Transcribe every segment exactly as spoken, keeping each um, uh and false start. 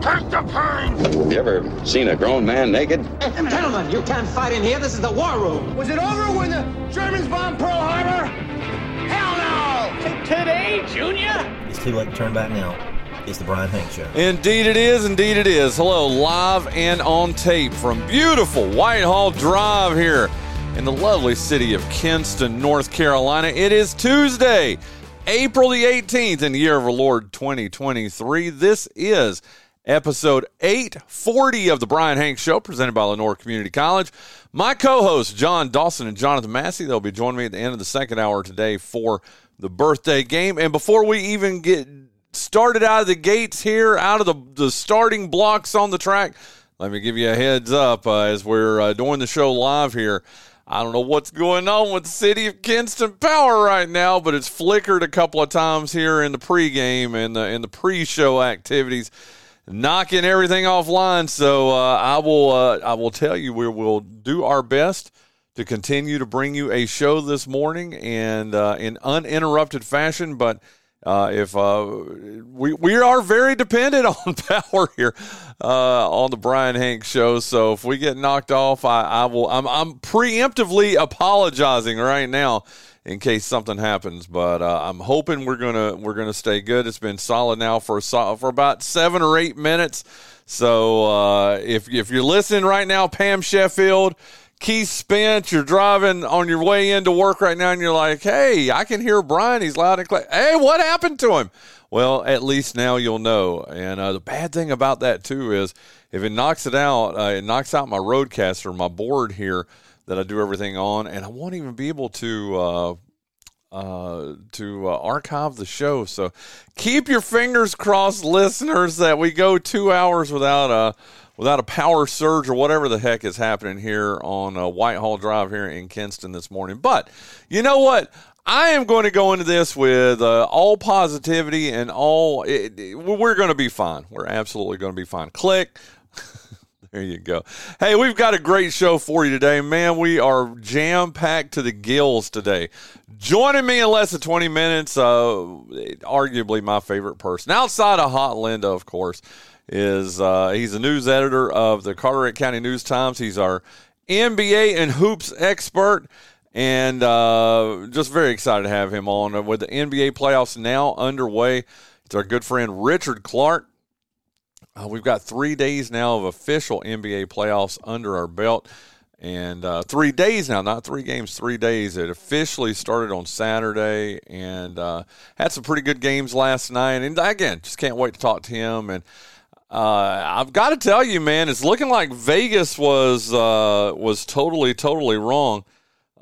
Take the pain! You ever seen a grown man naked? And gentlemen, you can't fight in here. This is the war room. Was it over when the Germans bombed Pearl Harbor? Hell no! Today, Junior? It's too late to turn back now. It's the Brian Hank Show. Indeed it is. Indeed it is. Hello, live and on tape from beautiful Whitehall Drive here in the lovely city of Kinston, North Carolina. It is Tuesday, April the eighteenth in the year of our Lord twenty twenty-three. This is episode eight forty of the Brian Hank Show, presented by Lenoir Community College. My co-hosts, John Dawson and Jonathan Massey, they'll be joining me at the end of the second hour today for the birthday game. And before we even get started out of the gates here, out of the, the starting blocks on the track, let me give you a heads up uh, as we're uh, doing the show live here. I don't know what's going on with the city of Kinston Power right now, but it's flickered a couple of times here in the pregame and the, in the pre-show activities, knocking everything offline. So uh, I will uh, I will tell you, we will do our best to continue to bring you a show this morning and uh, in uninterrupted fashion, but Uh, if uh, we we are very dependent on power here uh, on the Brian Hank Show, so if we get knocked off, I, I will. I'm I'm preemptively apologizing right now in case something happens. But uh, I'm hoping we're gonna we're gonna stay good. It's been solid now for a, for about seven or eight minutes. So uh, if if you're listening right now, Pam Sheffield, Keith Spence, you're driving on your way into work right now, and you're like, hey, I can hear Brian. He's loud and clear. Hey, what happened to him? Well, at least now you'll know. And uh, the bad thing about that, too, is if it knocks it out, uh, it knocks out my roadcaster, my board here that I do everything on, and I won't even be able to uh, uh, to uh, archive the show. So keep your fingers crossed, listeners, that we go two hours without a without a power surge or whatever the heck is happening here on uh, Whitehall Drive here in Kinston this morning. But you know what? I am going to go into this with uh, all positivity and all it, it, we're going to be fine. We're absolutely going to be fine. Click. There you go. Hey, we've got a great show for you today. Man, we are jam-packed to the gills today. Joining me in less than twenty minutes, uh, arguably my favorite person, outside of Hot Linda, of course, is uh, he's a news editor of the Carteret County News-Times. He's our N B A and hoops expert, and uh, just very excited to have him on. With the N B A playoffs now underway, it's our good friend Richard Clark. Uh, we've got three days now of official N B A playoffs under our belt, and uh, three days now, not three games, three days. It officially started on Saturday, and uh, had some pretty good games last night. And again, just can't wait to talk to him. And Uh, I've got to tell you, man, it's looking like Vegas was uh, was totally, totally wrong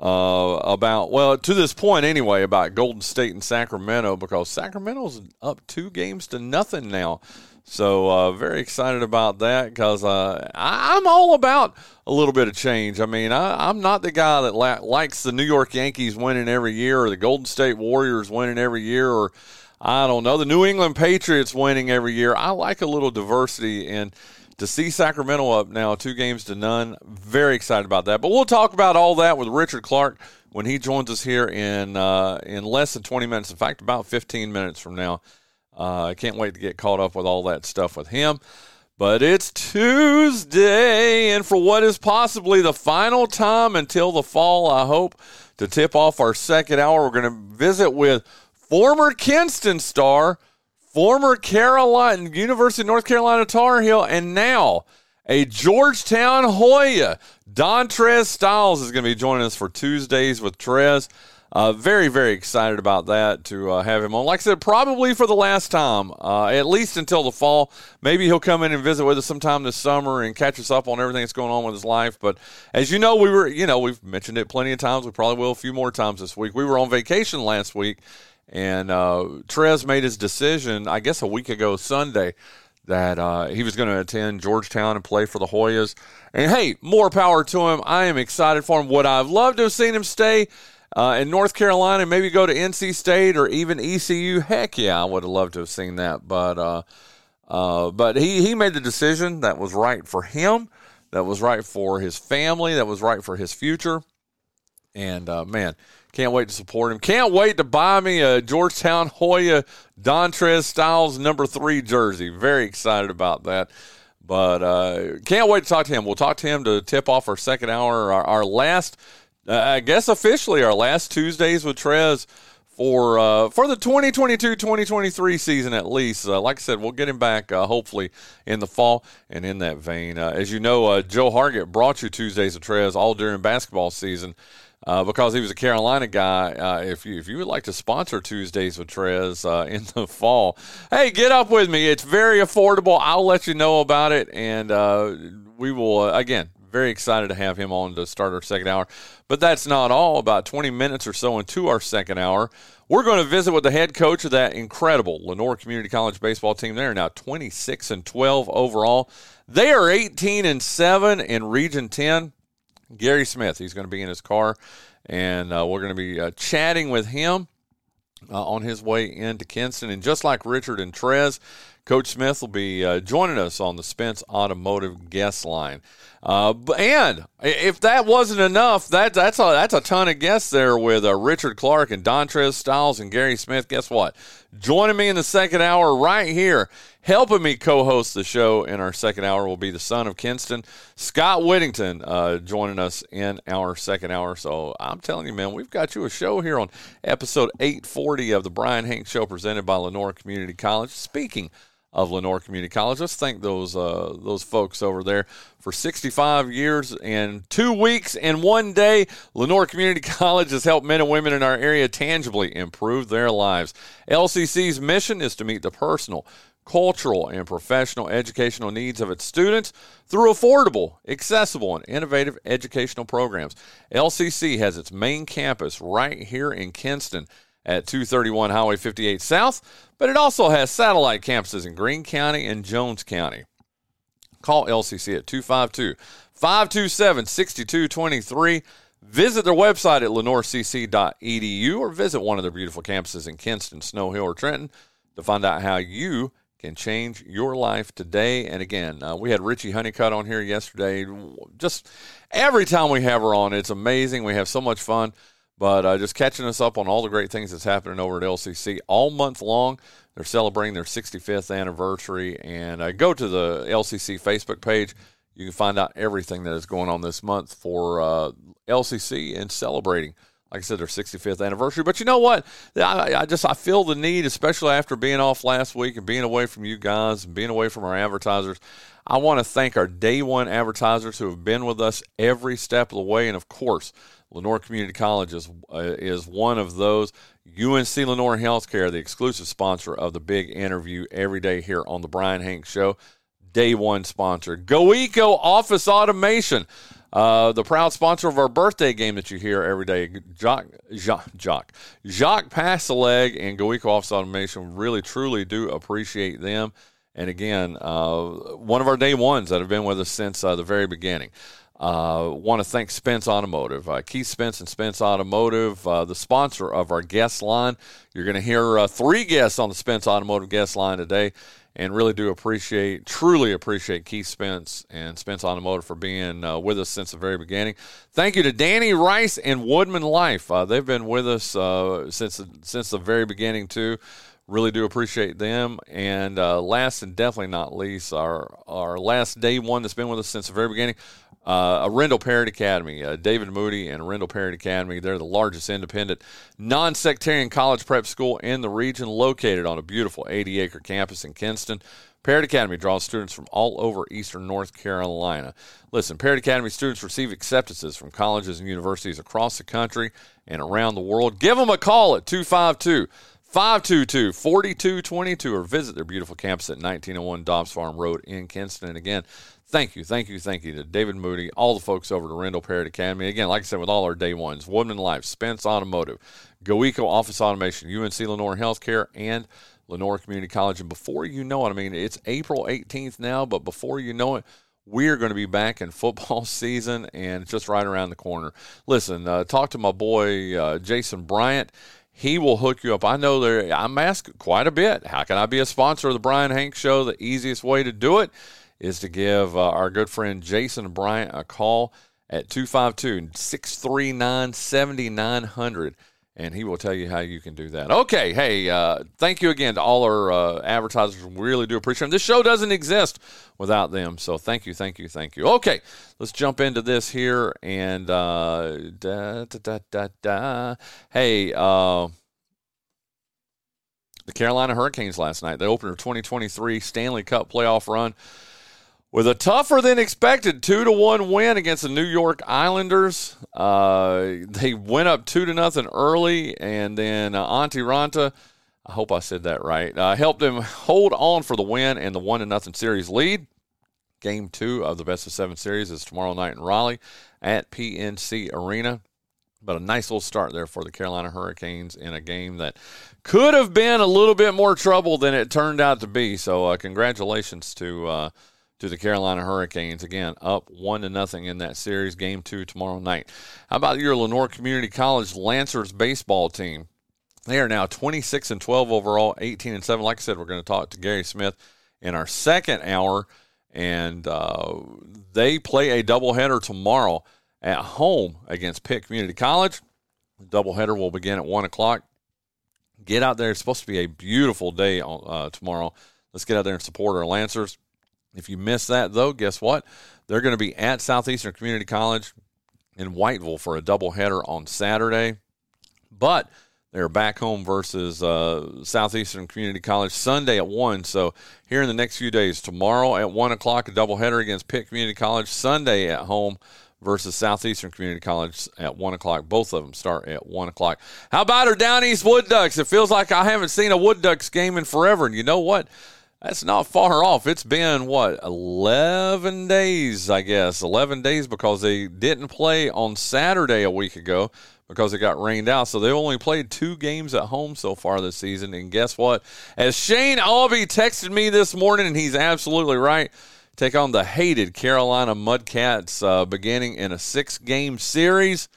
uh, about, well, to this point anyway, about Golden State and Sacramento, because Sacramento's up two games to nothing now. So uh, very excited about that, because uh, I'm all about a little bit of change. I mean, I, I'm not the guy that la- likes the New York Yankees winning every year or the Golden State Warriors winning every year or I don't know, the New England Patriots winning every year. I like a little diversity, and to see Sacramento up now two games to none, very excited about that. But we'll talk about all that with Richard Clark when he joins us here in uh, in less than twenty minutes. In fact, about fifteen minutes from now. Uh, I can't wait to get caught up with all that stuff with him. But it's Tuesday, and for what is possibly the final time until the fall, I hope, to tip off our second hour, we're going to visit with former Kinston star, former Carolina, University of North Carolina Tar Heel, and now a Georgetown Hoya. Dontrez Styles is going to be joining us for Tuesdays with Trez. Uh, very, very excited about that to uh, have him on. Like I said, probably for the last time, uh, at least until the fall. Maybe he'll come in and visit with us sometime this summer and catch us up on everything that's going on with his life. But as you know, we were, you know, we've mentioned it plenty of times. We probably will a few more times this week. We were on vacation last week. And uh, Trez made his decision, I guess, a week ago Sunday, that uh, he was going to attend Georgetown and play for the Hoyas. And, hey, more power to him. I am excited for him. Would I have loved to have seen him stay uh, in North Carolina, maybe go to N C State or even E C U? Heck, yeah, I would have loved to have seen that. But uh, uh, but he, he made the decision that was right for him, that was right for his family, that was right for his future. And, uh, man, can't wait to support him. Can't wait to buy me a Georgetown Hoya Dontrez Styles number three jersey. Very excited about that. But uh, can't wait to talk to him. We'll talk to him to tip off our second hour, our, our last, uh, I guess officially, our last Tuesdays with Trez for uh, for the twenty twenty-two twenty twenty-three season at least. Uh, like I said, we'll get him back uh, hopefully in the fall. And in that vein, uh, as you know, uh, Joe Hargett brought you Tuesdays with Trez all during basketball season. Uh, because he was a Carolina guy, uh, if you if you would like to sponsor Tuesdays with Trez uh, in the fall, hey, get up with me. It's very affordable. I'll let you know about it, and uh, we will, uh, again, very excited to have him on to start our second hour. But that's not all. About twenty minutes or so into our second hour, we're going to visit with the head coach of that incredible Lenoir Community College baseball team. They are now twenty-six and twelve overall. They are eighteen and seven in Region ten. Gary Smith, he's going to be in his car, and uh, we're going to be uh, chatting with him uh, on his way into Kinston. And just like Richard and Trez, Coach Smith will be uh, joining us on the Spence Automotive guest line. Uh, and if that wasn't enough, that that's a, that's a ton of guests there with uh, Richard Clark and Dontrez Styles and Gary Smith. Guess what? Joining me in the second hour right here, helping me co-host the show in our second hour will be the son of Kinston, Scott Whittington, uh, joining us in our second hour. So I'm telling you, man, we've got you a show here on episode eight forty of the Brian Hanks Show presented by Lenoir Community College. Speaking of Lenoir Community College, let's thank those uh, those folks over there for sixty-five years and two weeks and one day. Lenoir Community College has helped men and women in our area tangibly improve their lives. L C C's mission is to meet the personal, cultural, and professional educational needs of its students through affordable, accessible, and innovative educational programs. L C C has its main campus right here in Kinston at two thirty-one Highway fifty-eight South, but it also has satellite campuses in Greene County and Jones County. Call L C C at two five two, five two seven, six two two three. Visit their website at lenoir c c dot e d u or visit one of their beautiful campuses in Kinston, Snow Hill, or Trenton to find out how you can change your life today. And again, uh, we had Richie Honeycutt on here yesterday. Just every time we have her on, it's amazing. We have so much fun. But uh, just catching us up on all the great things that's happening over at L C C all month long. They're celebrating their sixty-fifth anniversary. And uh, go to the L C C Facebook page. You can find out everything that is going on this month for uh, L C C and celebrating, like I said, their sixty-fifth anniversary. But you know what? I, I just I feel the need, especially after being off last week and being away from you guys and being away from our advertisers. I want to thank our day one advertisers who have been with us every step of the way. And, of course, Lenoir Community College is, uh, is one of those. U N C Lenoir Healthcare, the exclusive sponsor of the big interview every day here on the Brian Hanks Show. Day one sponsor. GoEco Office Automation, uh, the proud sponsor of our birthday game that you hear every day. Jacques, Jacques, Jacques, Jacques Passeleg and GoEco Office Automation really, truly do appreciate them. And, again, uh, one of our day ones that have been with us since uh, the very beginning. Uh, want to thank Spence Automotive, uh, Keith Spence and Spence Automotive, uh, the sponsor of our guest line. You're going to hear uh, three guests on the Spence Automotive guest line today, and really do appreciate, truly appreciate Keith Spence and Spence Automotive for being uh, with us since the very beginning. Thank you to Danny Rice and Woodman Life. Uh, they've been with us uh, since since the very beginning too. Really do appreciate them. And uh, last and definitely not least, our our last day one that's been with us since the very beginning, uh, Arendell Parrott Academy. Uh, David Moody and Arendell Parrott Academy, they're the largest independent non-sectarian college prep school in the region, located on a beautiful eighty-acre campus in Kinston. Parrott Academy draws students from all over eastern North Carolina. Listen, Parrott Academy students receive acceptances from colleges and universities across the country and around the world. Give them a call at two five two, five two two, four two two two or visit their beautiful campus at nineteen oh one Dobbs Farm Road in Kinston. And again, thank you, thank you, thank you to David Moody, all the folks over at Arendell Parrott Academy. Again, like I said, with all our day ones, Woodman Life, Spence Automotive, GoEco Office Automation, U N C Lenoir Healthcare, and Lenoir Community College. And before you know it, I mean, it's April eighteenth now, but before you know it, we're going to be back in football season, and it's just right around the corner. Listen, uh, talk to my boy uh, Jason Bryant. He will hook you up. I know there, I'm asked quite a bit, how can I be a sponsor of the Brian Hanks Show? The easiest way to do it is to give uh, our good friend Jason Bryant a call at two five two, six three nine, seven nine zero zero, and he will tell you how you can do that. Okay, hey, uh, thank you again to all our uh, advertisers. We really do appreciate them. This show doesn't exist without them, so thank you, thank you, thank you. Okay, let's jump into this here, and uh, da, da, da, da, da. hey, uh, the Carolina Hurricanes last night, they opened their twenty twenty-three Stanley Cup playoff run with a tougher-than-expected two to one win against the New York Islanders. Uh, they went up two to nothing early, and then uh, Auntie Ranta, I hope I said that right, uh, helped them hold on for the win and the one to nothing series lead. Game two of the best-of-seven series is tomorrow night in Raleigh at P N C Arena. But a nice little start there for the Carolina Hurricanes in a game that could have been a little bit more trouble than it turned out to be. So uh, congratulations to uh, to the Carolina Hurricanes. Again, up one to nothing in that series. Game two tomorrow night. How about your Lenoir Community College Lancers baseball team? They are now twenty-six and twelve overall, eighteen and seven. Like I said, we're going to talk to Gary Smith in our second hour, and uh, they play a doubleheader tomorrow at home against Pitt Community College. The doubleheader will begin at one o'clock. Get out there. It's supposed to be a beautiful day uh, tomorrow. Let's get out there and support our Lancers. If you miss that, though, guess what? They're going to be at Southeastern Community College in Whiteville for a doubleheader on Saturday. But they're back home versus uh, Southeastern Community College Sunday at one. So here in the next few days, tomorrow at one o'clock, a doubleheader against Pitt Community College, Sunday at home versus Southeastern Community College at one o'clock. Both of them start at one o'clock. How about our Down East Wood Ducks? It feels like I haven't seen a Wood Ducks game in forever. And you know what? That's not far off. It's been, what, eleven days, I guess, eleven days, because they didn't play on Saturday a week ago because it got rained out. So they've only played two games at home so far this season. And guess what? As Shane Albee texted me this morning, and he's absolutely right, take on the hated Carolina Mudcats uh, beginning in a six-game series.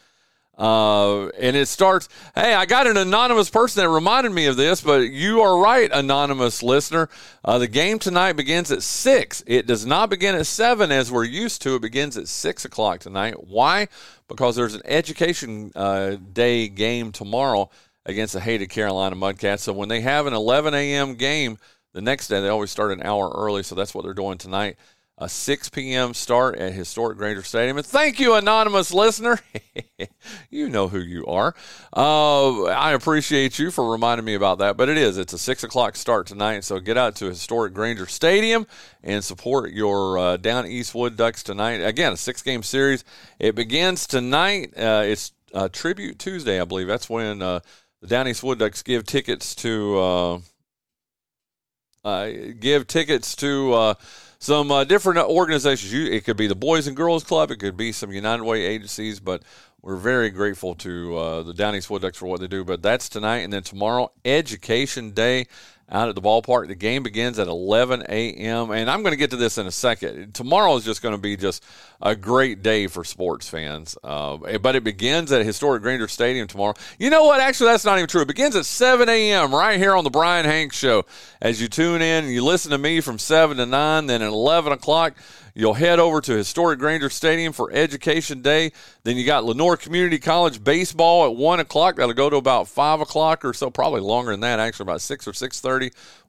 Uh, and it starts, hey, I got an anonymous person that reminded me of this, but you are right, anonymous listener. Uh, the game tonight begins at six. It does not begin at seven as we're used to. It begins at six o'clock tonight. Why? Because there's an education uh, day game tomorrow against the hated Carolina Mudcats. So when they have an eleven a.m. game the next day, they always start an hour early. So that's what they're doing tonight. A six p.m. start at Historic Granger Stadium. And thank you, anonymous listener. You know who you are. Uh, I appreciate you for reminding me about that. But it is. It's a six o'clock start tonight. So get out to Historic Granger Stadium and support your uh, Down East Wood Ducks tonight. Again, a six-game series. It begins tonight. Uh, it's uh, Tribute Tuesday, I believe. That's when uh, the Down East Wood Ducks give tickets to... Uh, Uh, give tickets to uh, some uh, different organizations. You, it could be the Boys and Girls Club. It could be some United Way agencies, but we're very grateful to uh, the Down East Wood Ducks for what they do. But that's tonight, and then tomorrow, Education Day out at the ballpark. The game begins at eleven a.m., and I'm going to get to this in a second. Tomorrow is just going to be just a great day for sports fans, uh, but it begins at Historic Granger Stadium tomorrow. You know what? Actually, that's not even true. It begins at seven a.m. right here on the Brian Hanks Show. As you tune in and you listen to me from seven to nine, then at eleven o'clock, you'll head over to Historic Granger Stadium for Education Day. Then you got Lenoir Community College baseball at one o'clock. That'll go to about five o'clock or so, probably longer than that, actually about six or six thirty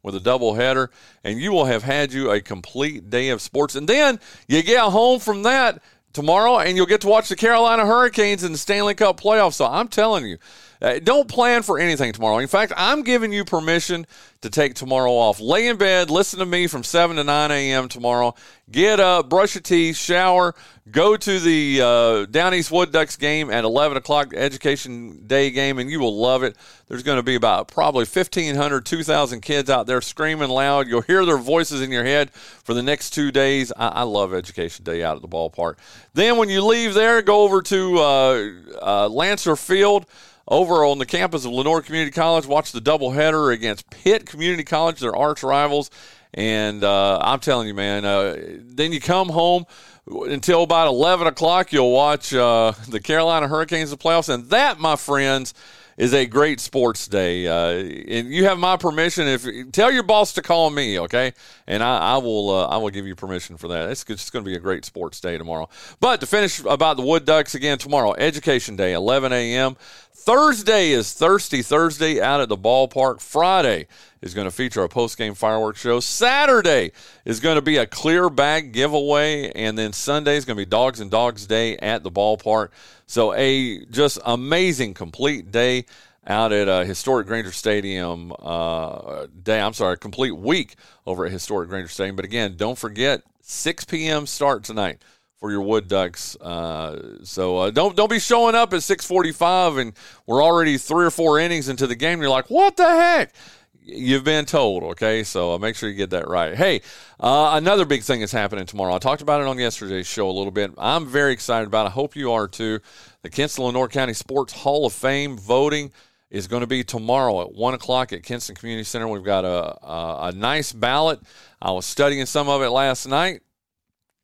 with a doubleheader. And you will have had you a complete day of sports. And then you get home from that tomorrow, and you'll get to watch the Carolina Hurricanes in the Stanley Cup playoffs. So I'm telling you, uh, don't plan for anything tomorrow. In fact, I'm giving you permission to take tomorrow off. Lay in bed, listen to me from seven to nine a.m. tomorrow. Get up, brush your teeth, shower, go to the uh, Down East Wood Ducks game at eleven o'clock, Education Day game, and you will love it. There's going to be about probably fifteen hundred, two thousand kids out there screaming loud. You'll hear their voices in your head for the next two days. I, I love Education Day out at the ballpark. Then when you leave there, go over to uh, uh, Lancer Field Over on the campus of Lenoir Community College, watch the doubleheader against Pitt Community College, their arch rivals. And uh, I'm telling you, man, uh, then you come home until about eleven o'clock, you'll watch uh, the Carolina Hurricanes in the playoffs. And that, my friends, is a great sports day. Uh, and you have my permission. If tell your boss to call me, okay? And I, I will uh, I will give you permission for that. It's, it's going to be a great sports day tomorrow. But to finish about the Wood Ducks again tomorrow, Education Day, eleven a.m. Thursday is Thirsty Thursday out at the ballpark. Friday is going to feature a post-game fireworks show. Saturday is going to be a clear bag giveaway. And then Sunday is going to be Dogs and Dogs Day at the ballpark. So a just amazing complete day out at uh, Historic Granger Stadium uh, day. I'm sorry, a complete week over at Historic Granger Stadium. But, again, don't forget, six p.m. start tonight for your Wood Ducks. Uh, so uh, don't don't be showing up at six forty-five and we're already three or four innings into the game. You're like, what the heck? You've been told, okay? So uh, make sure you get that right. Hey, uh, another big thing that's happening tomorrow. I talked about it on yesterday's show a little bit. I'm very excited about it. I hope you are too. The Kinston Lenoir County Sports Hall of Fame voting is going to be tomorrow at one o'clock at Kinston Community Center. We've got a, a, a nice ballot. I was studying some of it last night.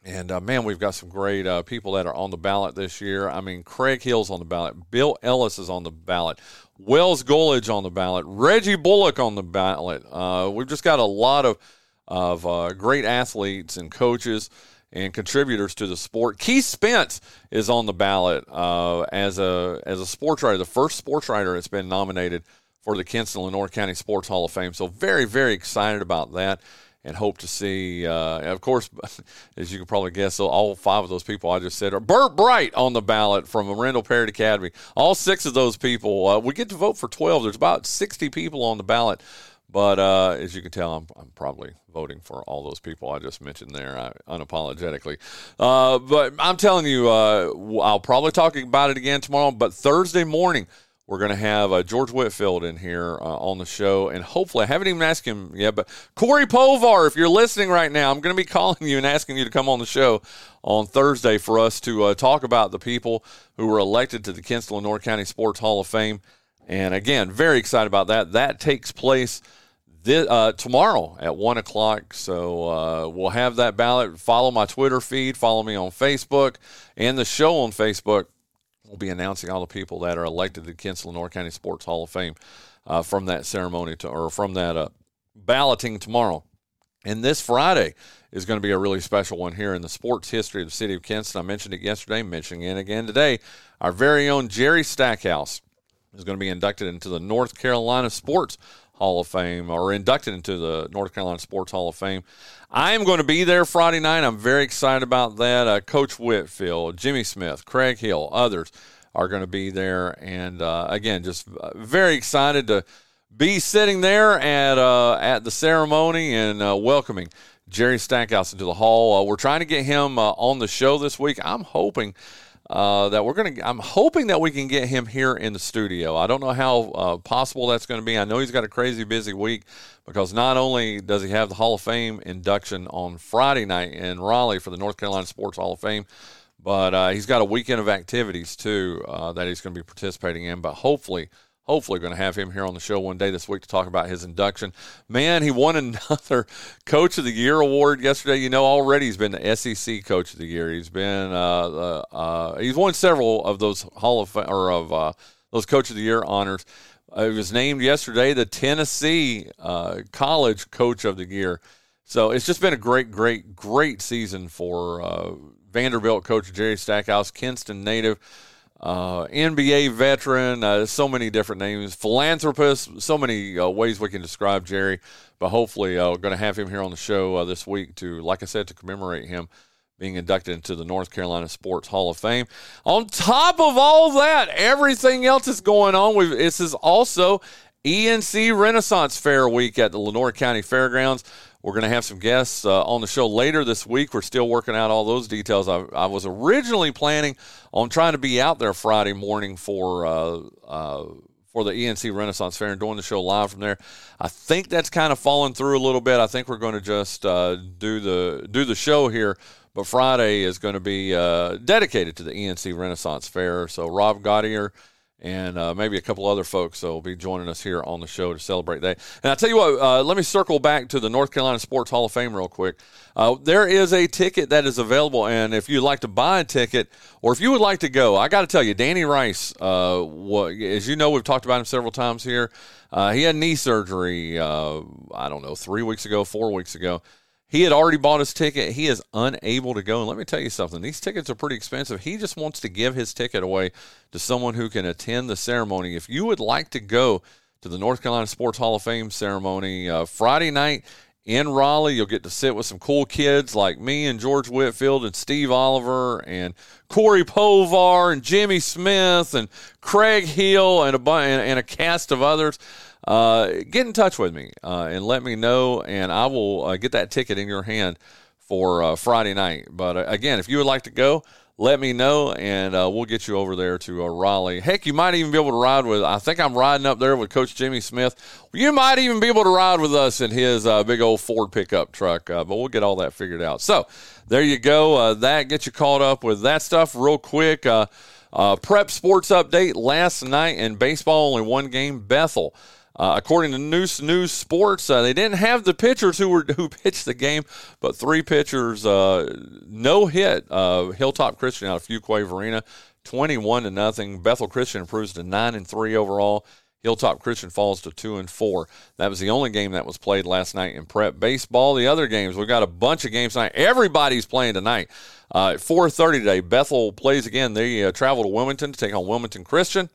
And, uh, man, we've got some great uh, people that are on the ballot this year. I mean, Craig Hill's on the ballot. Bill Ellis is on the ballot. Wells Gullidge on the ballot. Reggie Bullock on the ballot. Uh, we've just got a lot of, of uh, great athletes and coaches and contributors to the sport. Keith Spence is on the ballot uh, as a as a sports writer, the first sports writer that's been nominated for the Kinston Lenoir County Sports Hall of Fame. So very, very excited about that. And hope to see, uh, of course, as you can probably guess, all five of those people I just said are Burt Bright on the ballot from Arendell Parrott Academy. All six of those people, uh, we get to vote for twelve. There's about sixty people on the ballot. But uh, as you can tell, I'm, I'm probably voting for all those people I just mentioned there, I, unapologetically. Uh, but I'm telling you, uh, I'll probably talk about it again tomorrow, but Thursday morning, we're going to have uh, George Whitfield in here uh, on the show, and hopefully, I haven't even asked him yet, but Corey Povar, if you're listening right now, I'm going to be calling you and asking you to come on the show on Thursday for us to uh, talk about the people who were elected to the Kinston Lenoir County Sports Hall of Fame. And again, very excited about that. That takes place this, uh, tomorrow at one o'clock, so uh, we'll have that ballot. Follow my Twitter feed, follow me on Facebook, and the show on Facebook. We'll be announcing all the people that are elected to the Kinston Lenoir County Sports Hall of Fame uh, from that ceremony to, or from that uh, balloting tomorrow. And this Friday is going to be a really special one here in the sports history of the city of Kinston. I mentioned it yesterday, mentioning it again today. Our very own Jerry Stackhouse is going to be inducted into the North Carolina Sports Hall of Fame, or inducted into the North Carolina Sports Hall of Fame. I am going to be there Friday night. I'm very excited about that. Uh, Coach Whitfield, Jimmy Smith, Craig Hill, others are going to be there. And, uh, again, just very excited to be sitting there at uh, at the ceremony and uh, welcoming Jerry Stackhouse into the hall. Uh, we're trying to get him uh, on the show this week. I'm hoping Uh, that we're going to, I'm hoping that we can get him here in the studio. I don't know how uh, possible that's going to be. I know he's got a crazy busy week because not only does he have the Hall of Fame induction on Friday night in Raleigh for the North Carolina Sports Hall of Fame, but uh, he's got a weekend of activities too uh, that he's going to be participating in, but hopefully, hopefully going to have him here on the show one day this week to talk about his induction. Man, he won another Coach of the Year award yesterday. You know, already he's been the S E C Coach of the Year. He's been uh, uh, uh, he's won several of those Hall of or of uh, those Coach of the Year honors. Uh, he was named yesterday the Tennessee uh, College Coach of the Year. So it's just been a great, great, great season for uh, Vanderbilt coach Jerry Stackhouse, Kinston native. Uh, N B A veteran, uh, so many different names, philanthropist, so many uh, ways we can describe Jerry, but hopefully uh, we're going to have him here on the show uh, this week to, like I said, to commemorate him being inducted into the North Carolina Sports Hall of Fame. On top of all that, everything else is going on. We've, this is also E N C Renaissance Fair Week at the Lenoir County Fairgrounds. We're going to have some guests uh, on the show later this week. We're still working out all those details. I, I was originally planning on trying to be out there Friday morning for uh, uh, for the E N C Renaissance Fair and doing the show live from there. I think that's kind of fallen through a little bit. I think we're going to just uh, do the do the show here. But Friday is going to be uh, dedicated to the E N C Renaissance Fair. So Rob Gaudier and uh, maybe a couple other folks that will be joining us here on the show to celebrate that. And I tell you what, uh, let me circle back to the North Carolina Sports Hall of Fame real quick. Uh, there is a ticket that is available, and if you'd like to buy a ticket or if you would like to go, I got to tell you, Danny Rice, uh, what, as you know, we've talked about him several times here. Uh, he had knee surgery, uh, I don't know, three weeks ago, four weeks ago. He had already bought his ticket. He is unable to go. And let me tell you something. These tickets are pretty expensive. He just wants to give his ticket away to someone who can attend the ceremony. If you would like to go to the North Carolina Sports Hall of Fame ceremony uh, Friday night in Raleigh, you'll get to sit with some cool kids like me and George Whitfield and Steve Oliver and Corey Povar and Jimmy Smith and Craig Hill and a, and a cast of others. Uh, get in touch with me uh, and let me know, and I will uh, get that ticket in your hand for uh, Friday night. But, uh, again, if you would like to go, let me know, and uh, we'll get you over there to uh, Raleigh. Heck, you might even be able to ride with – I think I'm riding up there with Coach Jimmy Smith. You might even be able to ride with us in his uh, big old Ford pickup truck, uh, but we'll get all that figured out. So there you go. Uh, that gets you caught up with that stuff real quick. Uh, uh, prep sports update last night in baseball, only one game, Bethel. Uh, according to News News Sports, uh, they didn't have the pitchers who were who pitched the game, but three pitchers, uh, no hit. Uh, Hilltop Christian out of Fuquay Varina, twenty-one to nothing. Bethel Christian improves to nine and three overall. Hilltop Christian falls to two and four. That was the only game that was played last night in prep baseball. The other games, we've got a bunch of games tonight. Everybody's playing tonight. Uh, at four thirty today, Bethel plays again. They uh, travel to Wilmington to take on Wilmington Christian.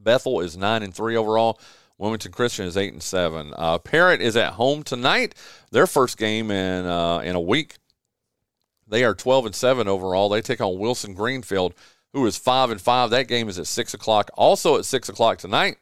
Bethel is nine and three overall. Wilmington Christian is eight and seven. Uh, Parrott is at home tonight. Their first game in uh, in a week. They are twelve and seven overall. They take on Wilson Greenfield, who is five and five. That game is at six o'clock. Also at six o'clock tonight,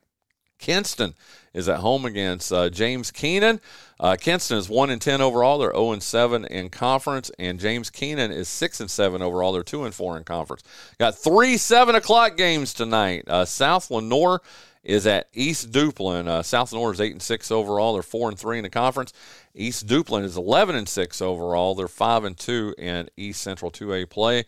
Kinston is at home against uh, James Kenan. Uh, Kinston is one and ten overall. They're zero and seven in conference, and James Kenan is six and seven overall. They're two and four in conference. Got three seven o'clock games tonight. Uh, South Lenoir is at East Duplin. Uh, South Lenoir is eight and six overall. They're four and three in the conference. East Duplin is eleven and six overall. They're five and two in East Central two A play.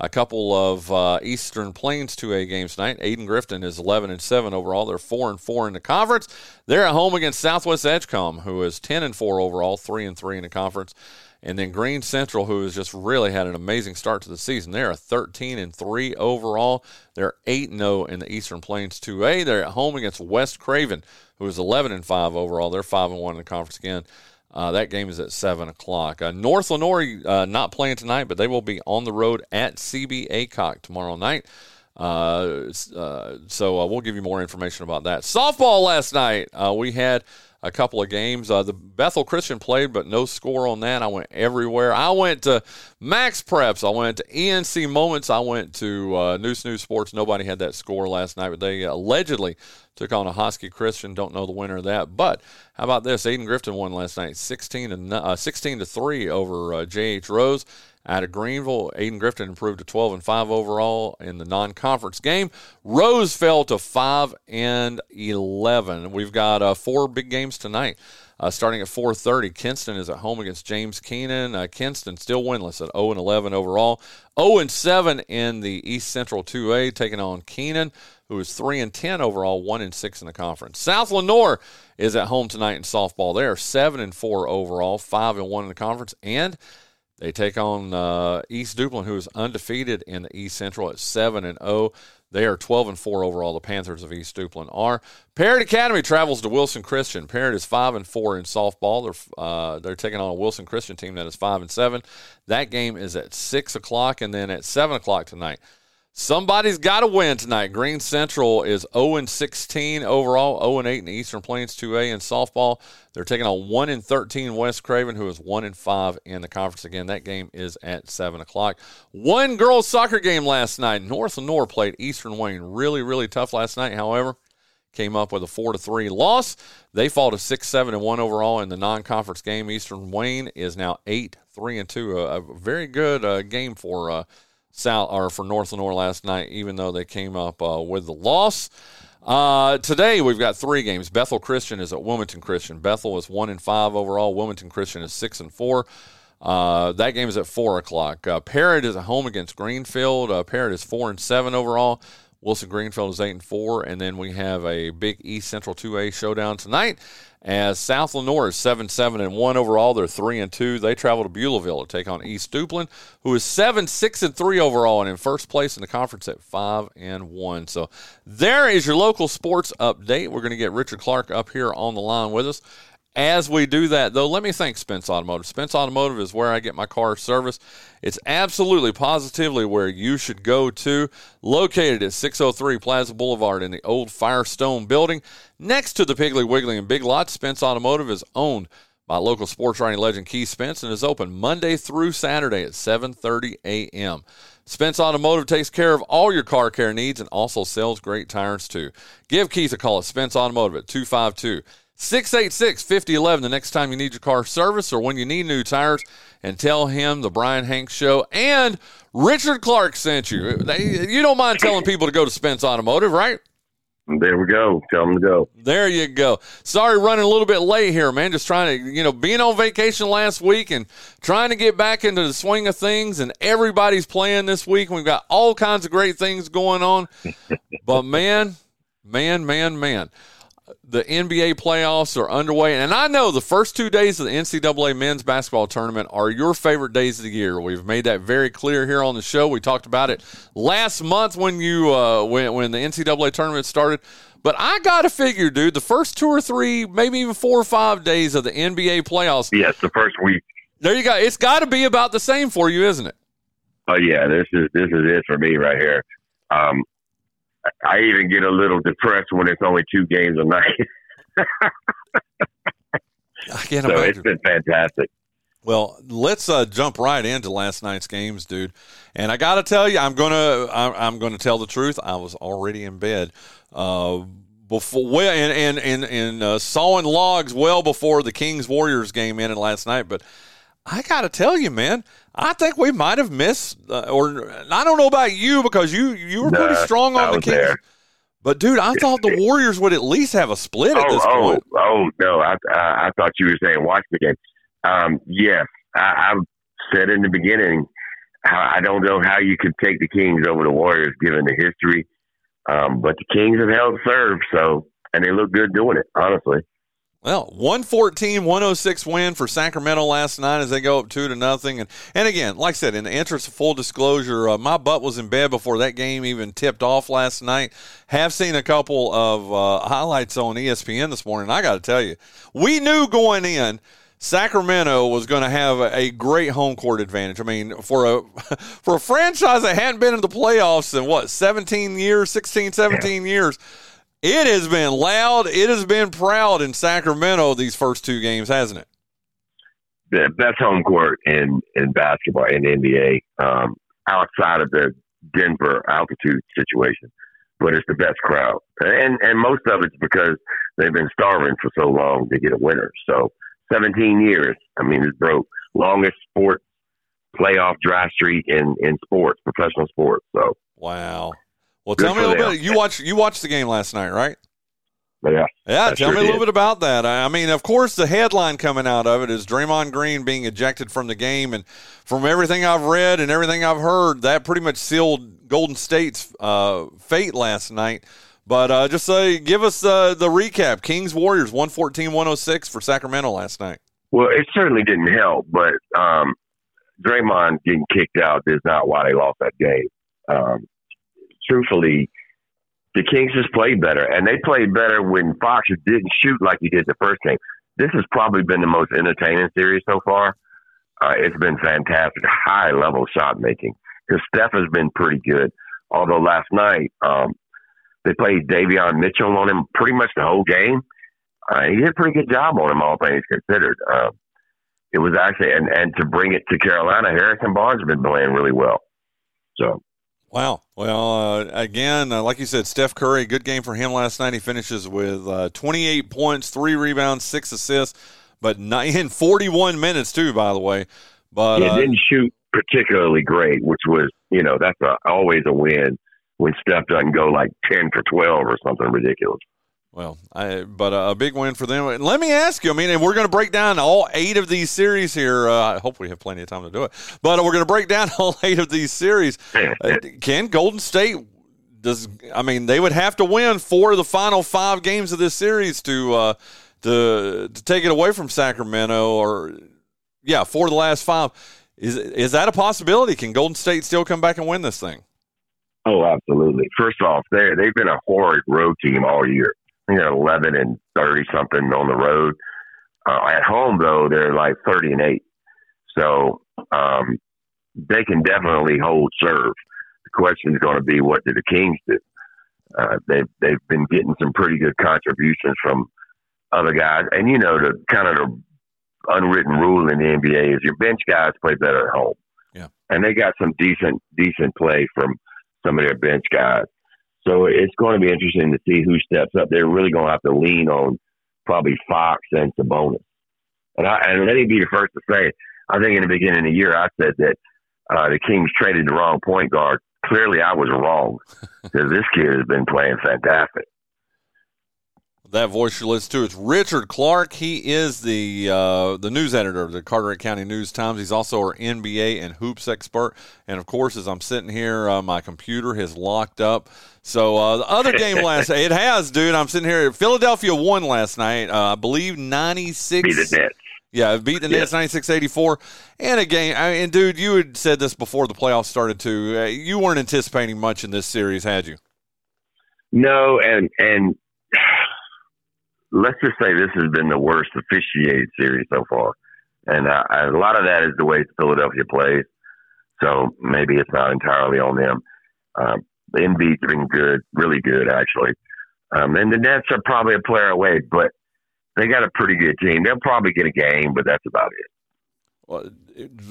A couple of uh, Eastern Plains two A games tonight. Aiden Grifton is eleven and seven overall. They're four and four in the conference. They're at home against Southwest Edgecombe, who is ten and four overall, three and three in the conference. And then Green Central, who has just really had an amazing start to the season. They're a thirteen and three overall. They're eight and oh in the Eastern Plains two A. They're at home against West Craven, who is eleven and five overall. They're five and one in the conference again. Uh, that game is at seven o'clock. Uh, North Lenoir uh, not playing tonight, but they will be on the road at C B Aycock tomorrow night. Uh, uh, so uh, we'll give you more information about that. Softball last night, uh, we had a couple of games. Uh, the Bethel Christian played, but no score on that. I went everywhere. I went to Max Preps. I went to E N C Moments. I went to uh, News News Sports. Nobody had that score last night, but they allegedly took on a Hosky Christian. Don't know the winner of that. But how about this? Aiden Grifton won last night, sixteen to three over uh, J H Rose out of Greenville. Aiden Grifton improved to twelve and five overall in the non-conference game. Rose fell to five and eleven. We've got uh, four big games tonight, uh, starting at four thirty. Kinston is at home against James Kenan. Uh, Kinston still winless at oh and eleven overall. oh and seven in the East Central two A, taking on Kenan, who is three and ten overall, one and six in the conference. South Lenoir is at home tonight in softball. They are seven and four overall, five and one in the conference, and they take on uh, East Duplin, who is undefeated in the East Central at seven and oh. They are twelve and four overall. The Panthers of East Duplin are. Parrott Academy travels to Wilson Christian. Parrott is five and four in softball. They're uh, they're taking on a Wilson Christian team that is five and seven. That game is at six o'clock, and then at seven o'clock tonight. Somebody's got to win tonight. Green Central is oh and sixteen overall, oh and eight in the Eastern Plains two A in softball. They're taking on one and thirteen West Craven, who is one and five in the conference. Again, that game is at seven o'clock. One girls' soccer game last night. North Lenoir played Eastern Wayne. Really, really tough last night, however. Came up with a four to three loss. They fall to six seven and one overall in the non-conference game. Eastern Wayne is now eight three and two. A, a very good uh, game for uh South or for North Lenoir last night, even though they came up uh, with the loss. Uh, today we've got three games. Bethel Christian is at Wilmington Christian. Bethel is one and five overall. Wilmington Christian is six and four. Uh, that game is at four o'clock. Uh, Parrott is at home against Greenfield. Uh, Parrott is four and seven overall. Wilson Greenfield is eight and four. And then we have a big East Central two A showdown tonight as South Lenoir is seven seven and one overall. They're three and two. They travel to Beulahville to take on East Duplin, who is seven six and three overall and in first place in the conference at five and one. So there is your local sports update. We're going to get Richard Clark up here on the line with us. As we do that, though, let me thank Spence Automotive. Spence Automotive is where I get my car serviced. It's absolutely, positively where you should go to. Located at six oh three Plaza Boulevard in the old Firestone building. Next to the Piggly Wiggly and Big Lots, Spence Automotive is owned by local sports writing legend Keith Spence and is open Monday through Saturday at seven thirty a.m. Spence Automotive takes care of all your car care needs and also sells great tires, too. Give Keith a call at Spence Automotive at two five two six eight six, five oh one one the next time you need your car service or when you need new tires, and tell him the Brian Hanks Show and Richard Clark sent you. You don't mind telling people to go to Spence Automotive, right? There we go. Tell them to go. There you go. Sorry running a little bit late here, man. Just trying to, you know, being on vacation last week and trying to get back into the swing of things, and everybody's playing this week. We've got all kinds of great things going on. But, man, man, man, man. The N B A playoffs are underway, and I know the first two days of the N C double A men's basketball tournament are your favorite days of the year. We've made that very clear here on the show. We talked about it last month when you uh, when, when the N C double A tournament started. But I got to figure, dude, the first two or three, maybe even four or five days of the N B A playoffs. Yes, the first week. There you go. It's got to be about the same for you, isn't it? Oh, yeah, this is this is it for me right here. Um I even get a little depressed when it's only two games a night. I can't so imagine. It's been fantastic. Well, let's uh, jump right into last night's games, dude. And I got to tell you, I'm gonna, I'm, I'm gonna tell the truth. I was already in bed uh, before, well, and and and, and uh, sawing logs well before the Kings Warriors game ended last night, but. I got to tell you, man, I think we might have missed, uh, or I don't know about you because you, you were pretty nah, strong on the Kings. There. But, dude, I thought the Warriors would at least have a split oh, at this oh, point. Oh, no, I, I I thought you were saying watch the game. Um, yes, I, I said in the beginning, I don't know how you could take the Kings over the Warriors given the history. Um, but the Kings have held serve, so, and they look good doing it, honestly. Well, one fourteen, one oh six win for Sacramento last night as they go up two to nothing. And, and again, like I said, in the interest of full disclosure, uh, my butt was in bed before that game even tipped off last night. Have seen a couple of uh, highlights on E S P N this morning. I got to tell you, we knew going in Sacramento was going to have a great home court advantage. I mean, for a for a franchise that hadn't been in the playoffs in, what, seventeen years, sixteen, seventeen yeah. years, it has been loud. It has been proud in Sacramento these first two games, hasn't it? The best home court in, in basketball, in the N B A, um, outside of the Denver altitude situation. But it's the best crowd. And and most of it's because they've been starving for so long to get a winner. So seventeen years, I mean, it's broke. Longest sports playoff dry streak in, in sports, professional sports. So wow. Well, tell me a little bit. You watched you watched the game last night, right? Yeah. Yeah, tell me a little bit about that. I mean, of course, the headline coming out of it is Draymond Green being ejected from the game. And from everything I've read and everything I've heard, that pretty much sealed Golden State's uh, fate last night. But uh, just uh, give us uh, the recap. Kings Warriors, one fourteen, one oh six for Sacramento last night. Well, it certainly didn't help, but um, Draymond getting kicked out is not why they lost that game. Um Truthfully, the Kings just played better, and they played better when Fox didn't shoot like he did the first game. This has probably been the most entertaining series so far. Uh, it's been fantastic, high-level shot making, because Steph has been pretty good. Although last night, um, they played Davion Mitchell on him pretty much the whole game. Uh, he did a pretty good job on him, all things considered. Uh, it was actually, and, and to bring it to Carolina, Harrison Barnes has been playing really well. So. Wow. Well, uh, again, uh, like you said, Steph Curry, good game for him last night. He finishes with uh, twenty-eight points, three rebounds, six assists, but not, in forty-one minutes too, by the way. But he yeah, uh, didn't shoot particularly great, which was, you know, that's a, always a win when Steph doesn't go like ten for twelve or something ridiculous. Well, I, but uh, a big win for them. And let me ask you, I mean, and we're going to break down all eight of these series here. Uh, I hope we have plenty of time to do it. But we're going to break down all eight of these series. Uh, can Golden State does I mean they would have to win four of the final five games of this series to uh, to to take it away from Sacramento, or yeah, four of the last five. Is is that a possibility? Can Golden State still come back and win this thing? Oh, absolutely. First off, they they've been a horrid road team all year. You know, eleven and thirty something on the road. Uh, at home though, they're like thirty and eight. So um, they can definitely hold serve. The question is going to be, what do the Kings do? Uh, they've they've been getting some pretty good contributions from other guys, and you know, the kind of the unwritten rule in the N B A is your bench guys play better at home. Yeah, and they got some decent decent play from some of their bench guys. So it's going to be interesting to see who steps up. They're really going to have to lean on probably Fox and Sabonis. And, I, and let me be the first to say, I think in the beginning of the year, I said that uh, the Kings traded the wrong point guard. Clearly, I was wrong, because this kid has been playing fantastic. That voice you listen to is Richard Clark. He is the uh, the news editor of the Carteret County News-Times. He's also our N B A and hoops expert. And, of course, as I'm sitting here, uh, my computer has locked up. So uh, the other game last night, it has, dude. I'm sitting here. Philadelphia won last night, uh, I believe ninety-six. Beat the Nets. Yeah, beat the Nets ninety-six eighty-four. And, again, I mean, dude, you had said this before the playoffs started, too. Uh, you weren't anticipating much in this series, had you? No, and and – let's just say this has been the worst officiated series so far. And uh, a lot of that is the way Philadelphia plays. So maybe it's not entirely on them. Um, the N B A's been good, really good, actually. Um, and the Nets are probably a player away, but they got a pretty good team. They'll probably get a game, but that's about it. Well,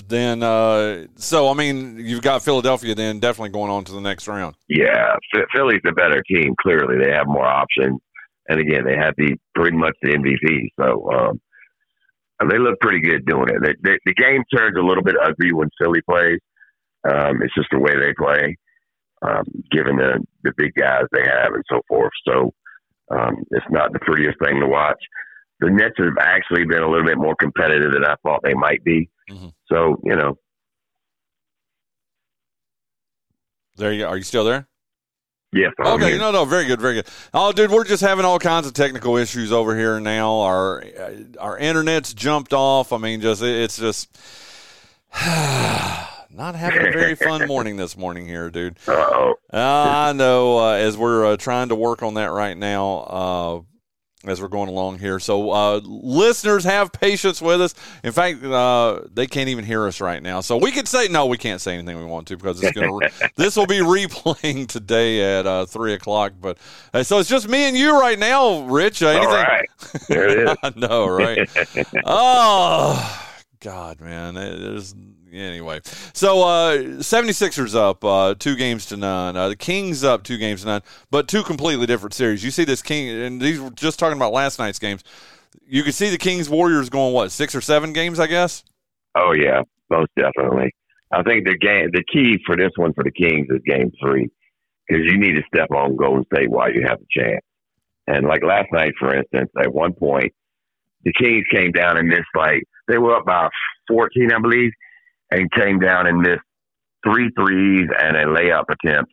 then, uh, so, I mean, you've got Philadelphia then definitely going on to the next round. Yeah, Philly's the better team, clearly. They have more options. And again, they have the pretty much the M V P, so um, they look pretty good doing it. They, they, the game turns a little bit ugly when Philly plays. Um, it's just the way they play, um, given the the big guys they have and so forth. So um, it's not the prettiest thing to watch. The Nets have actually been a little bit more competitive than I thought they might be. Mm-hmm. So you know, there you go. Are you still there? Yes. I'm okay. Here. No, no. Very good. Very good. Oh, dude, we're just having all kinds of technical issues over here now. Our our internet's jumped off. I mean, just it's just not having a very fun morning this morning here, dude. Uh-oh. Uh, I know uh, as we're uh, trying to work on that right now. Uh, as we're going along here. So uh, listeners, have patience with us. In fact, uh, they can't even hear us right now. So we could say, no, we can't say anything we want to, because it's gonna re- this will be replaying today at uh, three o'clock. But uh, so it's just me and you right now, Rich. Uh, anything- All right. There it is. I know, right? Oh, God, man. It is... Anyway, so uh, seventy-sixers up uh, two games to none. Uh, the Kings up two games to none, but two completely different series. You see this King, and these were just talking about last night's games. You could see the Kings Warriors going, what, six or seven games, I guess? Oh, yeah, most definitely. I think the game, the key for this one for the Kings is game three, because you need to step on Golden State while you have a chance. And like last night, for instance, at one point, the Kings came down and missed, like, they were up by fourteen, I believe, and came down and missed three threes and a layup attempt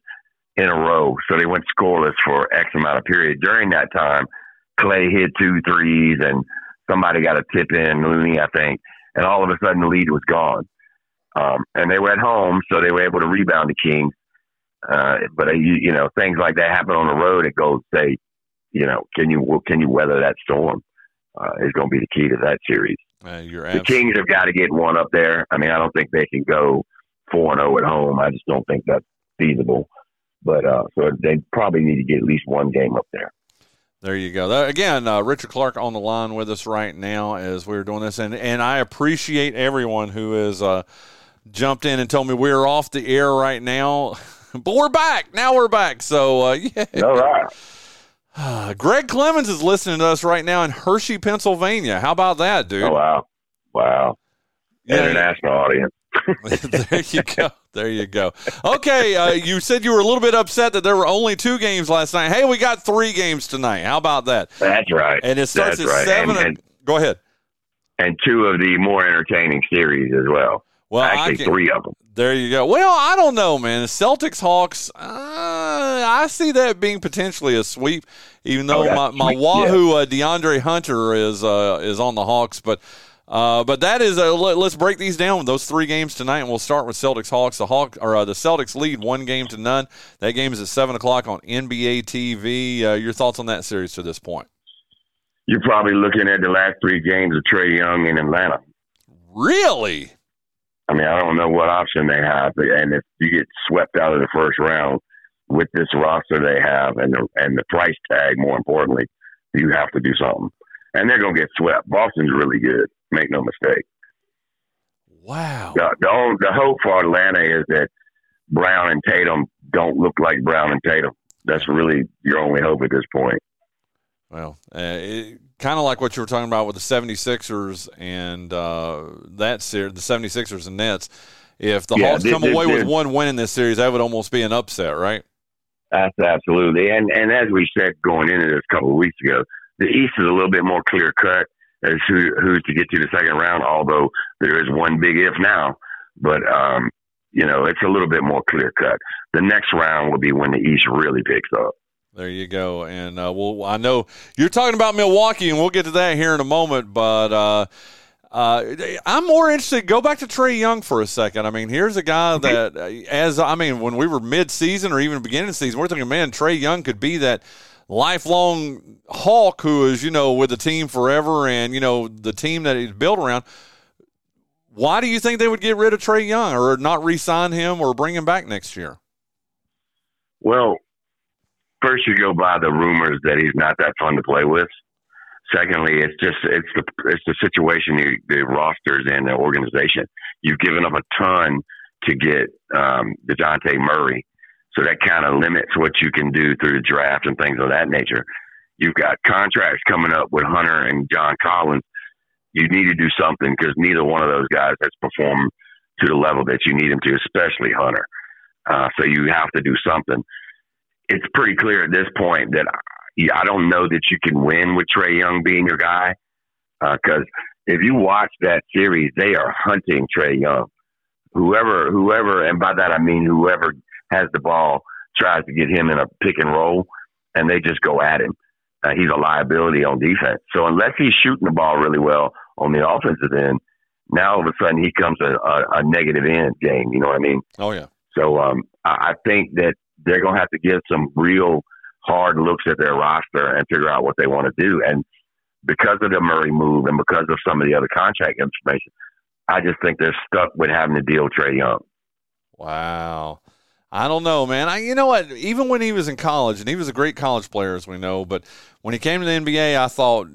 in a row. So they went scoreless for X amount of period. During that time, Clay hit two threes, and somebody got a tip in, Looney, I think, and all of a sudden the lead was gone. Um, and they were at home, so they were able to rebound the Kings. Uh, but, uh, you, you know, things like that happen on the road at Golden State. You know, can you can you weather that storm? Uh, is going to be the key to that series. Uh, you're the Kings have got to get one up there. I mean, I don't think they can go four and zero at home. I just don't think that's feasible. But uh, so they probably need to get at least one game up there. There you go. That, again, uh, Richard Clark on the line with us right now as we're doing this, and and I appreciate everyone who has uh, jumped in and told me we're off the air right now, but we're back. Now we're back. So uh, yeah. All right. Uh, Greg Clemens is listening to us right now in Hershey, Pennsylvania. How about that, dude? Oh, wow. Wow. Yeah. International audience. There you go. There you go. Okay, uh, you said you were a little bit upset that there were only two games last night. Hey, we got three games tonight. How about that? That's right. And it starts That's at right. seven. And, and, go ahead. And two of the more entertaining series as well. Well, actually, can, three of them. There you go. Well, I don't know, man. The Celtics, Hawks, uh, I see that being potentially a sweep, even though oh, my, my Wahoo yeah. uh, DeAndre Hunter is uh, is on the Hawks. But uh, but that is a, let, let's break these down with those three games tonight, and we'll start with Celtics Hawks. The Hawks or uh, the Celtics lead one game to none. That game is at seven o'clock on N B A T V. Uh, your thoughts on that series to this point? You're probably looking at the last three games of Trae Young in Atlanta. Really? I mean, I don't know what option they have, and if you get swept out of the first round with this roster they have, and the and the price tag, more importantly, you have to do something. And they're going to get swept. Boston's really good. Make no mistake. Wow. The the, only, the hope for Atlanta is that Brown and Tatum don't look like Brown and Tatum. That's really your only hope at this point. Well, uh, kind of like what you were talking about with the 76ers and uh, that series, the 76ers and Nets. If the yeah, Hawks this, come this, away this, with one win in this series, that would almost be an upset, right? That's absolutely. And and as we said going into this a couple of weeks ago, the East is a little bit more clear-cut as who who's to get to the second round, although there is one big if now. But, um, you know, it's a little bit more clear-cut. The next round will be when the East really picks up. There you go. And uh, well, I know you're talking about Milwaukee, and we'll get to that here in a moment. But uh, uh, I'm more interested. Go back to Trae Young for a second. I mean, here's a guy that, as I mean, when we were mid-season or even beginning of season, we're thinking, man, Trae Young could be that lifelong Hawk who is, you know, with the team forever and, you know, the team that he's built around. Why do you think they would get rid of Trae Young or not re-sign him or bring him back next year? Well, first, you go by the rumors that he's not that fun to play with. Secondly, it's just it's the it's the situation you, the roster's in, the organization. You've given up a ton to get um, DeJounte Murray, so that kind of limits what you can do through the draft and things of that nature. You've got contracts coming up with Hunter and John Collins. You need to do something because neither one of those guys has performed to the level that you need him to, especially Hunter. Uh, so you have to do something. It's pretty clear at this point that I, I don't know that you can win with Trae Young being your guy. Because uh, if you watch that series, they are hunting Trae Young. Whoever, whoever, and by that I mean whoever has the ball tries to get him in a pick and roll, and they just go at him. Uh, he's a liability on defense. So unless he's shooting the ball really well on the offensive end, now all of a sudden he comes a, a, a negative end game. You know what I mean? Oh, yeah. So um, I, I think that they're going to have to give some real hard looks at their roster and figure out what they want to do. And because of the Murray move and because of some of the other contract information, I just think they're stuck with having to deal with Trae Young. Wow. I don't know, man. I, you know what? Even when he was in college, and he was a great college player, as we know, but when he came to the N B A, I thought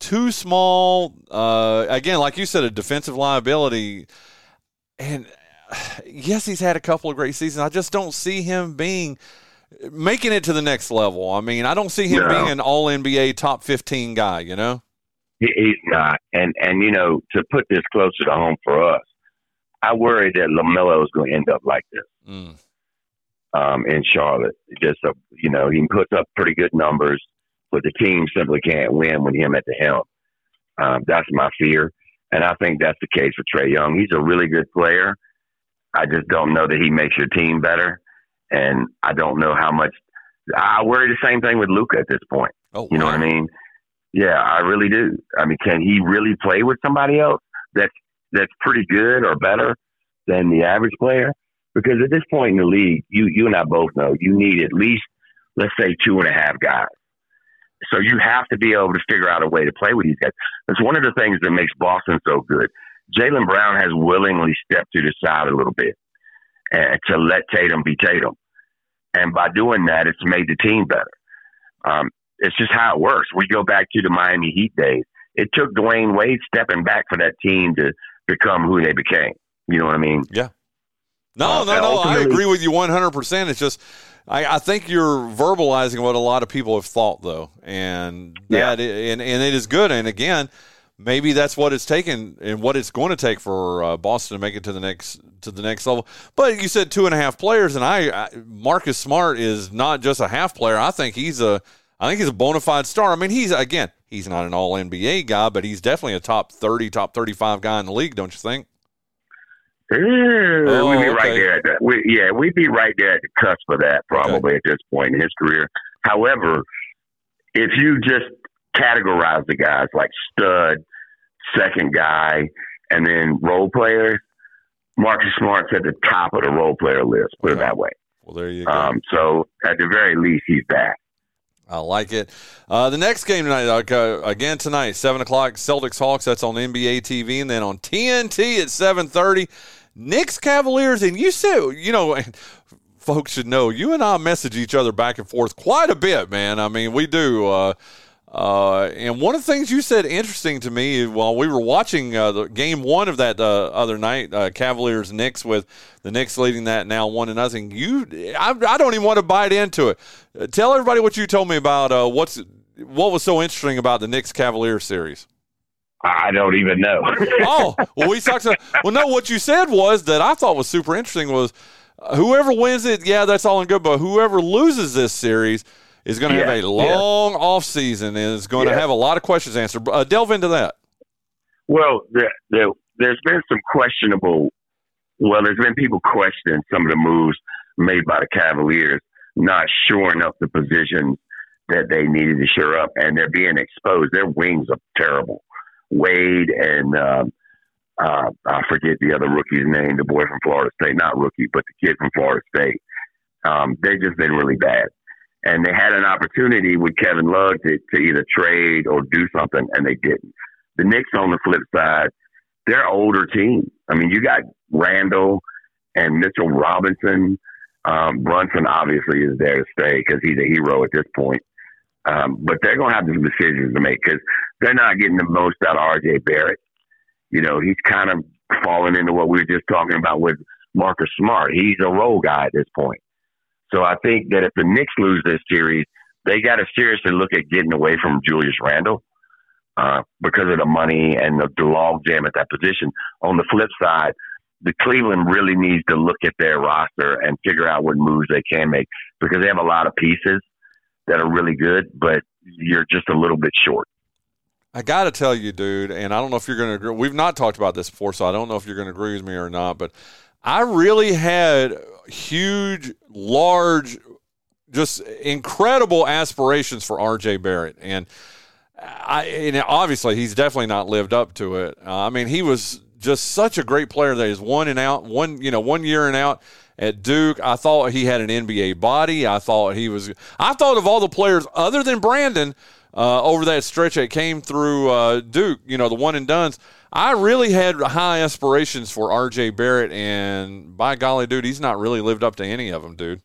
too small. Uh, again, like you said, a defensive liability. And yes, he's had a couple of great seasons. I just don't see him being making it to the next level. I mean, I don't see him no. being an all N B A top fifteen guy, you know? He, he's not. And, and, you know, to put this closer to home for us, I worry that LaMelo is going to end up like this mm. um, in Charlotte. Just, a, you know, he puts up pretty good numbers, but the team simply can't win with him at the helm. Um, that's my fear. And I think that's the case with Trae Young. He's a really good player. I just don't know that he makes your team better, and I don't know how much. I worry the same thing with Luka at this point. Oh, you know wow. what I mean? Yeah, I really do. I mean, can he really play with somebody else that's that's pretty good or better than the average player? Because at this point in the league, you you and I both know you need at least, let's say, two and a half guys. So you have to be able to figure out a way to play with these guys. That's one of the things that makes Boston so good. Jaylen Brown has willingly stepped to the side a little bit and to let Tatum be Tatum. And by doing that, it's made the team better. Um, it's just how it works. We go back to the Miami Heat days. It took Dwayne Wade stepping back for that team to become who they became. You know what I mean? Yeah. No, uh, no, no. I agree with you one hundred percent. It's just I, I think you're verbalizing what a lot of people have thought, though. And, yeah. that, and, and it is good. And, again, maybe that's what it's taken and what it's going to take for uh, Boston to make it to the next to the next level. But you said two and a half players, and I, I Marcus Smart is not just a half player. I think he's a I think he's a bona fide star. I mean, he's again, he's not an all N B A guy, but he's definitely a top thirty, top thirty-five guy in the league, don't you think? Oh, we'd be okay. right there. At the, we, yeah, we'd be right there at the cusp of that probably okay. at this point in his career. However, if you just categorize the guys like stud, second guy, and then role players, Marcus Smart's at the top of the role player list, put okay. it that way. Well, there you go. Um, so at the very least, he's back. I like it. Uh, the next game tonight, uh, again tonight, seven o'clock, Celtics-Hawks. That's on N B A T V. And then on T N T at seven thirty, Knicks-Cavaliers. And you said, you know, folks should know, you and I message each other back and forth quite a bit, man. I mean, we do. Uh, uh, and one of the things you said interesting to me while we were watching uh, the game one of that uh, other night, uh, Cavaliers-Knicks, with the Knicks leading that now one to nothing. You, I, I don't even want to bite into it. Uh, tell everybody what you told me about uh, what's what was so interesting about the Knicks-Cavaliers series. I don't even know. oh, well, we talked. To, well, no, what you said was that I thought was super interesting was uh, whoever wins it, yeah, that's all and good. But whoever loses this series is going to yeah, have a long yeah. off season and is going yeah. to have a lot of questions answered. Uh, delve into that. Well, the, the, there's been some questionable. Well, there's been people questioning some of the moves made by the Cavaliers, not shoring up the positions that they needed to shore up, and they're being exposed. Their wings are terrible. Wade and um, uh, I forget the other rookie's name, the boy from Florida State, not rookie, but the kid from Florida State. Um, they've just been really bad. And they had an opportunity with Kevin Love to, to either trade or do something, and they didn't. The Knicks, on the flip side, they're an older team. I mean, you got Randall and Mitchell Robinson. Um, Brunson obviously is there to stay because he's a hero at this point. Um, but they're going to have some decisions to make because they're not getting the most out of R J. Barrett. You know, he's kind of falling into what we were just talking about with Marcus Smart. He's a role guy at this point. So I think that if the Knicks lose this series, they got to seriously look at getting away from Julius Randle uh, because of the money and the, the logjam at that position. On the flip side, the Cleveland really needs to look at their roster and figure out what moves they can make because they have a lot of pieces that are really good, but you're just a little bit short. I got to tell you, dude, and I don't know if you're going to agree. We've not talked about this before, so I don't know if you're going to agree with me or not, but I really had huge, large, just incredible aspirations for R J Barrett. And, I, and obviously he's definitely not lived up to it. Uh, I mean, he was – just such a great player that is one and out, one you know, one year and out at Duke. I thought he had an N B A body. I thought he was. I thought of all the players other than Brandon uh, over that stretch that came through uh, Duke. You know, the one and dones. I really had high aspirations for R J Barrett, and by golly, dude, he's not really lived up to any of them, dude.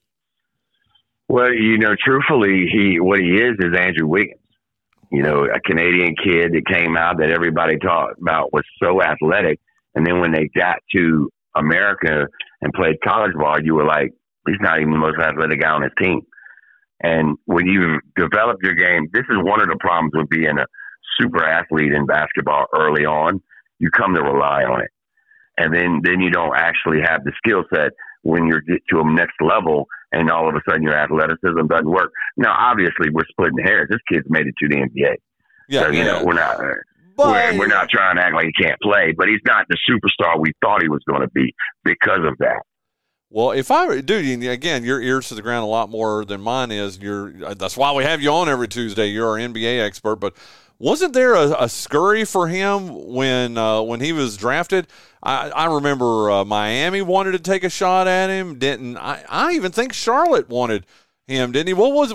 Well, you know, truthfully, he what he is is Andrew Wiggins. You know, a Canadian kid that came out that everybody talked about was so athletic. And then when they got to America and played college ball, you were like, he's not even the most athletic guy on his team. And when you develop your game, this is one of the problems with being a super athlete in basketball early on. You come to rely on it. And then, then you don't actually have the skill set when you get to a next level and all of a sudden your athleticism doesn't work. Now, obviously, we're splitting hairs. This kid's made it to the N B A. Yeah, so, you yeah. know, we're not – But, We're not trying to act like he can't play, but he's not the superstar we thought he was going to be because of that. Well, if I dude, again, your ears to the ground a lot more than mine is. You're that's why we have you on every Tuesday. You're our N B A expert. But wasn't there a, a scurry for him when uh, when he was drafted? I, I remember uh, Miami wanted to take a shot at him. Didn't I? I even think Charlotte wanted him. Didn't he? What was?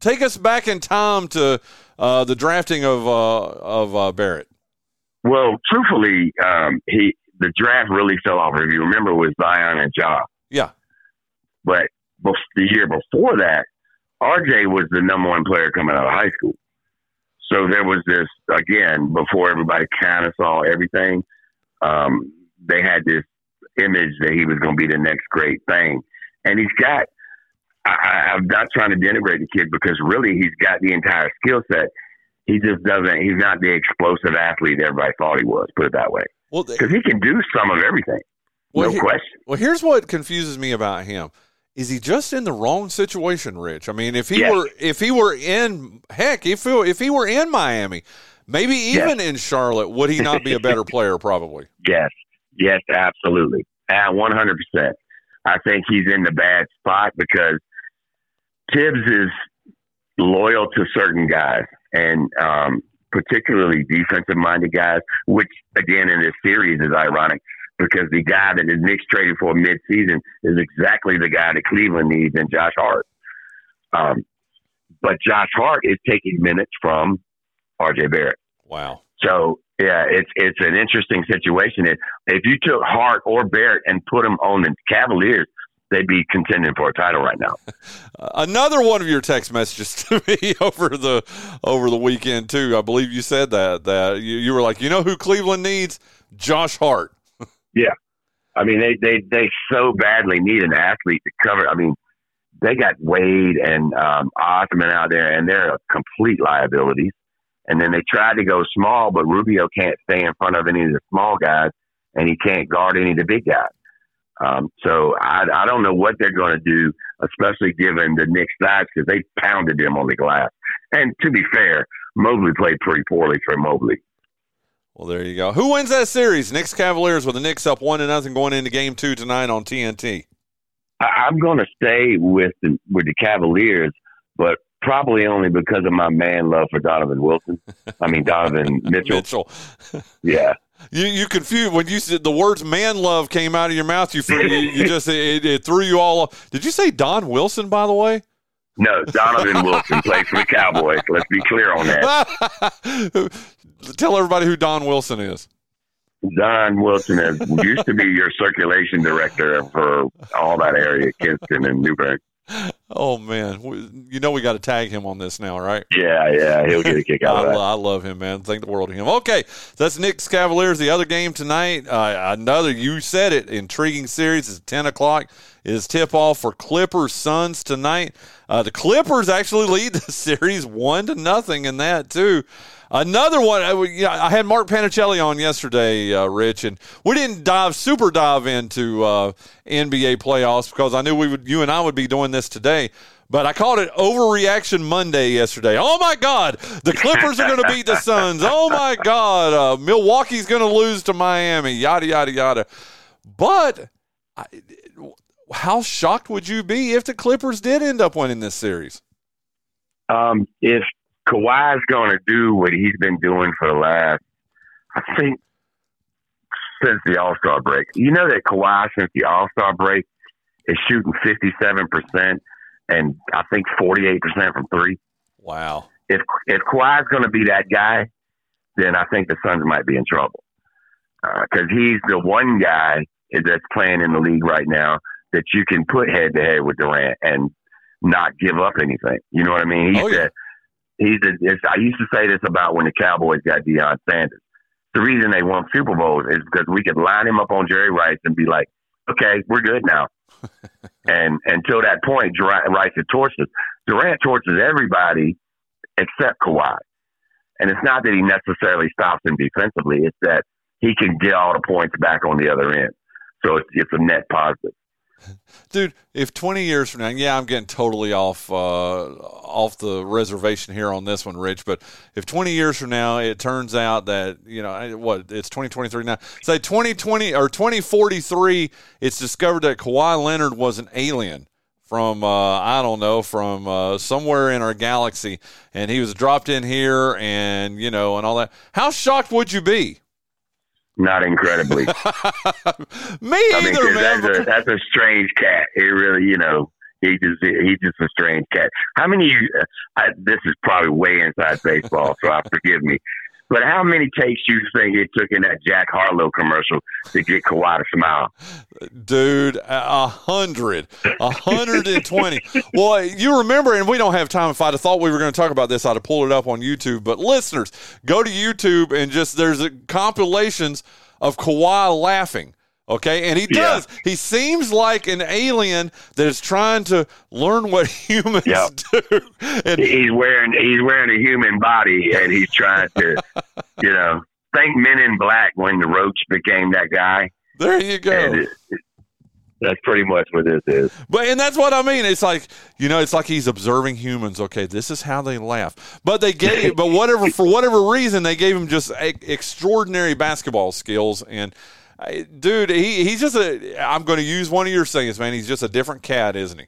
Take us back in time to. Uh, the drafting of uh, of uh, Barrett. Well, truthfully, um, he the draft really fell off. If you remember, it was Zion and Ja. Yeah. But the year before that, R J was the number one player coming out of high school. So there was this again before everybody kind of saw everything. Um, they had this image that he was going to be the next great thing, and he's got. I, I'm not trying to denigrate the kid because really he's got the entire skill set. He just doesn't, he's not the explosive athlete everybody thought he was, put it that way. Well, because he can do some of everything. Well, no he, question. Well, here's what confuses me about him. Is he just in the wrong situation, Rich? I mean, if he yes. were, if he were in, heck, if he, if he were in Miami, maybe even yes. in Charlotte, would he not be a better player? Probably. Yes. Yes, absolutely. At one hundred percent. I think he's in the bad spot because Tibbs is loyal to certain guys and um, particularly defensive-minded guys, which, again, in this series is ironic because the guy that the Knicks traded for midseason is exactly the guy that Cleveland needs in Josh Hart. Um, but Josh Hart is taking minutes from R J Barrett. Wow. So, yeah, it's it's an interesting situation. If, if you took Hart or Barrett and put them on the Cavaliers, they'd be contending for a title right now. Another one of your text messages to me over the over the weekend, too. I believe you said that. that You, you were like, you know who Cleveland needs? Josh Hart. Yeah. I mean, they, they, they so badly need an athlete to cover. I mean, they got Wade and um, Osman out there, and they're a complete liability. And then they tried to go small, but Rubio can't stay in front of any of the small guys, and he can't guard any of the big guys. Um, so I, I don't know what they're going to do, especially given the Knicks' size, because they pounded them on the glass. And to be fair, Mobley played pretty poorly for Mobley. Well, there you go. Who wins that series? Knicks Cavaliers with the Knicks up one to nothing going into Game Two tonight on T N T. I'm going to stay with the, with the Cavaliers, but probably only because of my man love for Donovan Wilson. I mean, Donovan Mitchell. Mitchell. Yeah. You you confused when you said the words "man love" came out of your mouth. You you, you just it, it threw you all off. Did you say Don Wilson? By the way, no, Donovan Wilson plays for the Cowboys. Let's be clear on that. Tell everybody who Don Wilson is. Don Wilson is, used to be your circulation director for all that area, Kinston and Newberg. Oh, man. You know we got to tag him on this now, right? Yeah, yeah. He'll get a kick out of that. I love him, man. Thank the world of him. Okay, so that's Knicks Cavaliers. The other game tonight, uh, another, you said it, intriguing series is ten o'clock. It is tip-off for Clippers Suns tonight. Uh, the Clippers actually lead the series one to nothing in that, too. Another one, I, you know, I had Mark Panicelli on yesterday, uh, Rich, and we didn't dive, super dive into uh, N B A playoffs because I knew we would, you and I would be doing this today. But I called it Overreaction Monday yesterday. Oh, my God, the Clippers are going to beat the Suns. Oh, my God, uh, Milwaukee's going to lose to Miami, yada, yada, yada. But I, how shocked would you be if the Clippers did end up winning this series? Um, if Kawhi's going to do what he's been doing for the last, I think, since the All-Star break. You know that Kawhi, since the All-Star break, is shooting fifty-seven percent and I think forty-eight percent from three. Wow. If if Kawhi's going to be that guy, then I think the Suns might be in trouble. Because uh, he's the one guy that's playing in the league right now that you can put head-to-head with Durant and not give up anything. You know what I mean? He's oh, yeah. He's a, it's, I used to say this about when the Cowboys got Deion Sanders. The reason they won Super Bowls is because we could line him up on Jerry Rice and be like, okay, we're good now. And until that point, Durant, Rice had torches. Durant torches everybody except Kawhi. And it's not that he necessarily stops him defensively. It's that he can get all the points back on the other end. So it's, it's a net positive. Dude, if twenty years from now, yeah, I'm getting totally off uh, off the reservation here on this one, Rich, but if twenty years from now it turns out that, you know, what, it's twenty twenty-three now, say twenty twenty or twenty forty-three, it's discovered that Kawhi Leonard was an alien from, uh, I don't know, from uh, somewhere in our galaxy, and he was dropped in here and, you know, and all that. How shocked would you be? Not incredibly. Me I mean, either, man. That's a, that's a strange cat. It really, you know, he just he's just a strange cat. How many? I, this is probably way inside baseball, so I forgive me. But how many takes you think it took in that Jack Harlow commercial to get Kawhi to smile? Dude, a hundred, a hundred and twenty. Well, you remember, and we don't have time. If I'd have thought we were going to talk about this, I'd have pulled it up on YouTube. But listeners, go to YouTube and just there's a, compilations of Kawhi laughing. Okay, and he does. Yeah. He seems like an alien that is trying to learn what humans yep. do. And he's wearing he's wearing a human body, and he's trying to, you know, think Men in Black when the Roach became that guy. There you go. And it, it, that's pretty much what this is. But and that's what I mean. It's like, you know, it's like he's observing humans. Okay, this is how they laugh. But they gave, but whatever for whatever reason, they gave him just a, extraordinary basketball skills and. dude, he, he's just a, I'm going to use one of your sayings, man. He's just a different cat, isn't he?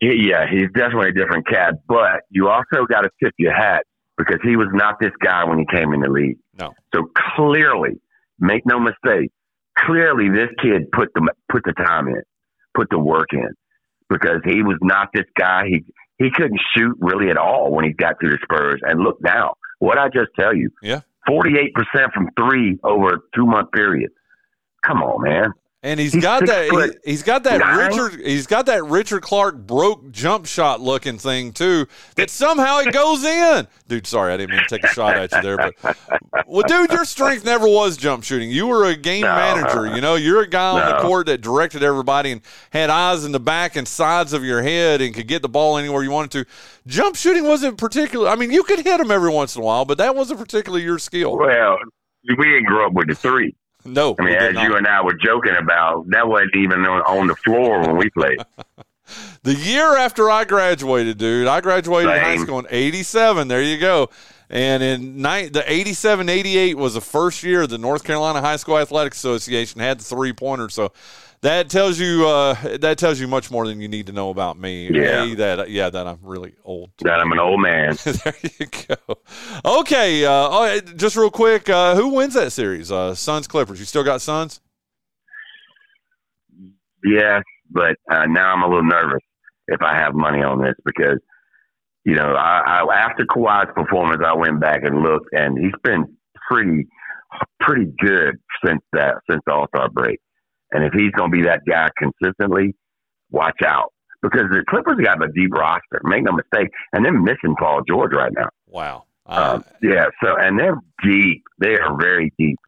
Yeah, he's definitely a different cat. But you also got to tip your hat because he was not this guy when he came in the league. No. So clearly, make no mistake, clearly this kid put the put the time in, put the work in, because he was not this guy. He he couldn't shoot really at all when he got to the Spurs. And look now, what I just tell you, yeah, forty-eight percent from three over a two-month period. Come on, man. And he's, he's got that. Foot, he's got that nine. Richard. He's got that Richard Clark broke jump shot looking thing too. That somehow it goes in, dude. Sorry, I didn't mean to take a shot at you there, but well, dude, your strength never was jump shooting. You were a game no, manager. You know, you're a guy no. on the court that directed everybody and had eyes in the back and sides of your head and could get the ball anywhere you wanted to. Jump shooting wasn't particular. I mean, you could hit them every once in a while, but that wasn't particularly your skill. Well, we didn't grow up with the three. No, I mean, as not. you and I were joking about, that wasn't even on, on the floor when we played. The year after I graduated, dude, I graduated Same. high school in eighty-seven. There you go. And in ni- the eighty-seven eighty-eight was the first year the North Carolina High School Athletic Association had the three-pointer. So that tells you uh, that tells you much more than you need to know about me. Yeah, a, that yeah, that I'm really old. That I'm an old man. There you go. Okay, uh, just real quick, uh, who wins that series? Uh, Suns Clippers. You still got Suns? Yes, but uh, now I'm a little nervous if I have money on this because you know I, I, after Kawhi's performance, I went back and looked, and he's been pretty pretty good since that since the All-Star break. And if he's going to be that guy consistently, watch out. Because the Clippers got a deep roster, make no mistake. And they're missing Paul George right now. Wow. Uh, um, yeah, so, and they're deep. They are very deep.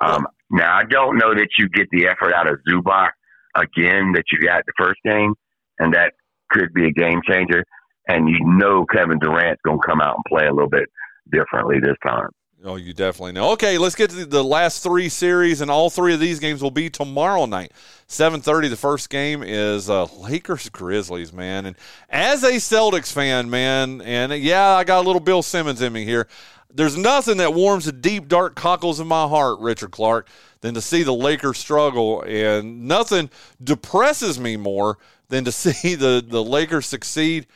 Um, yeah. Now, I don't know that you get the effort out of Zubac again that you got the first game, and that could be a game changer. And you know Kevin Durant's going to come out and play a little bit differently this time. Oh, you definitely know. Okay, let's get to the last three series, and all three of these games will be tomorrow night. seven thirty, the first game is uh, Lakers-Grizzlies, man. And as a Celtics fan, man, and yeah, I got a little Bill Simmons in me here, there's nothing that warms the deep, dark cockles in my heart, Richard Clark, than to see the Lakers struggle, and nothing depresses me more than to see the, the Lakers succeed.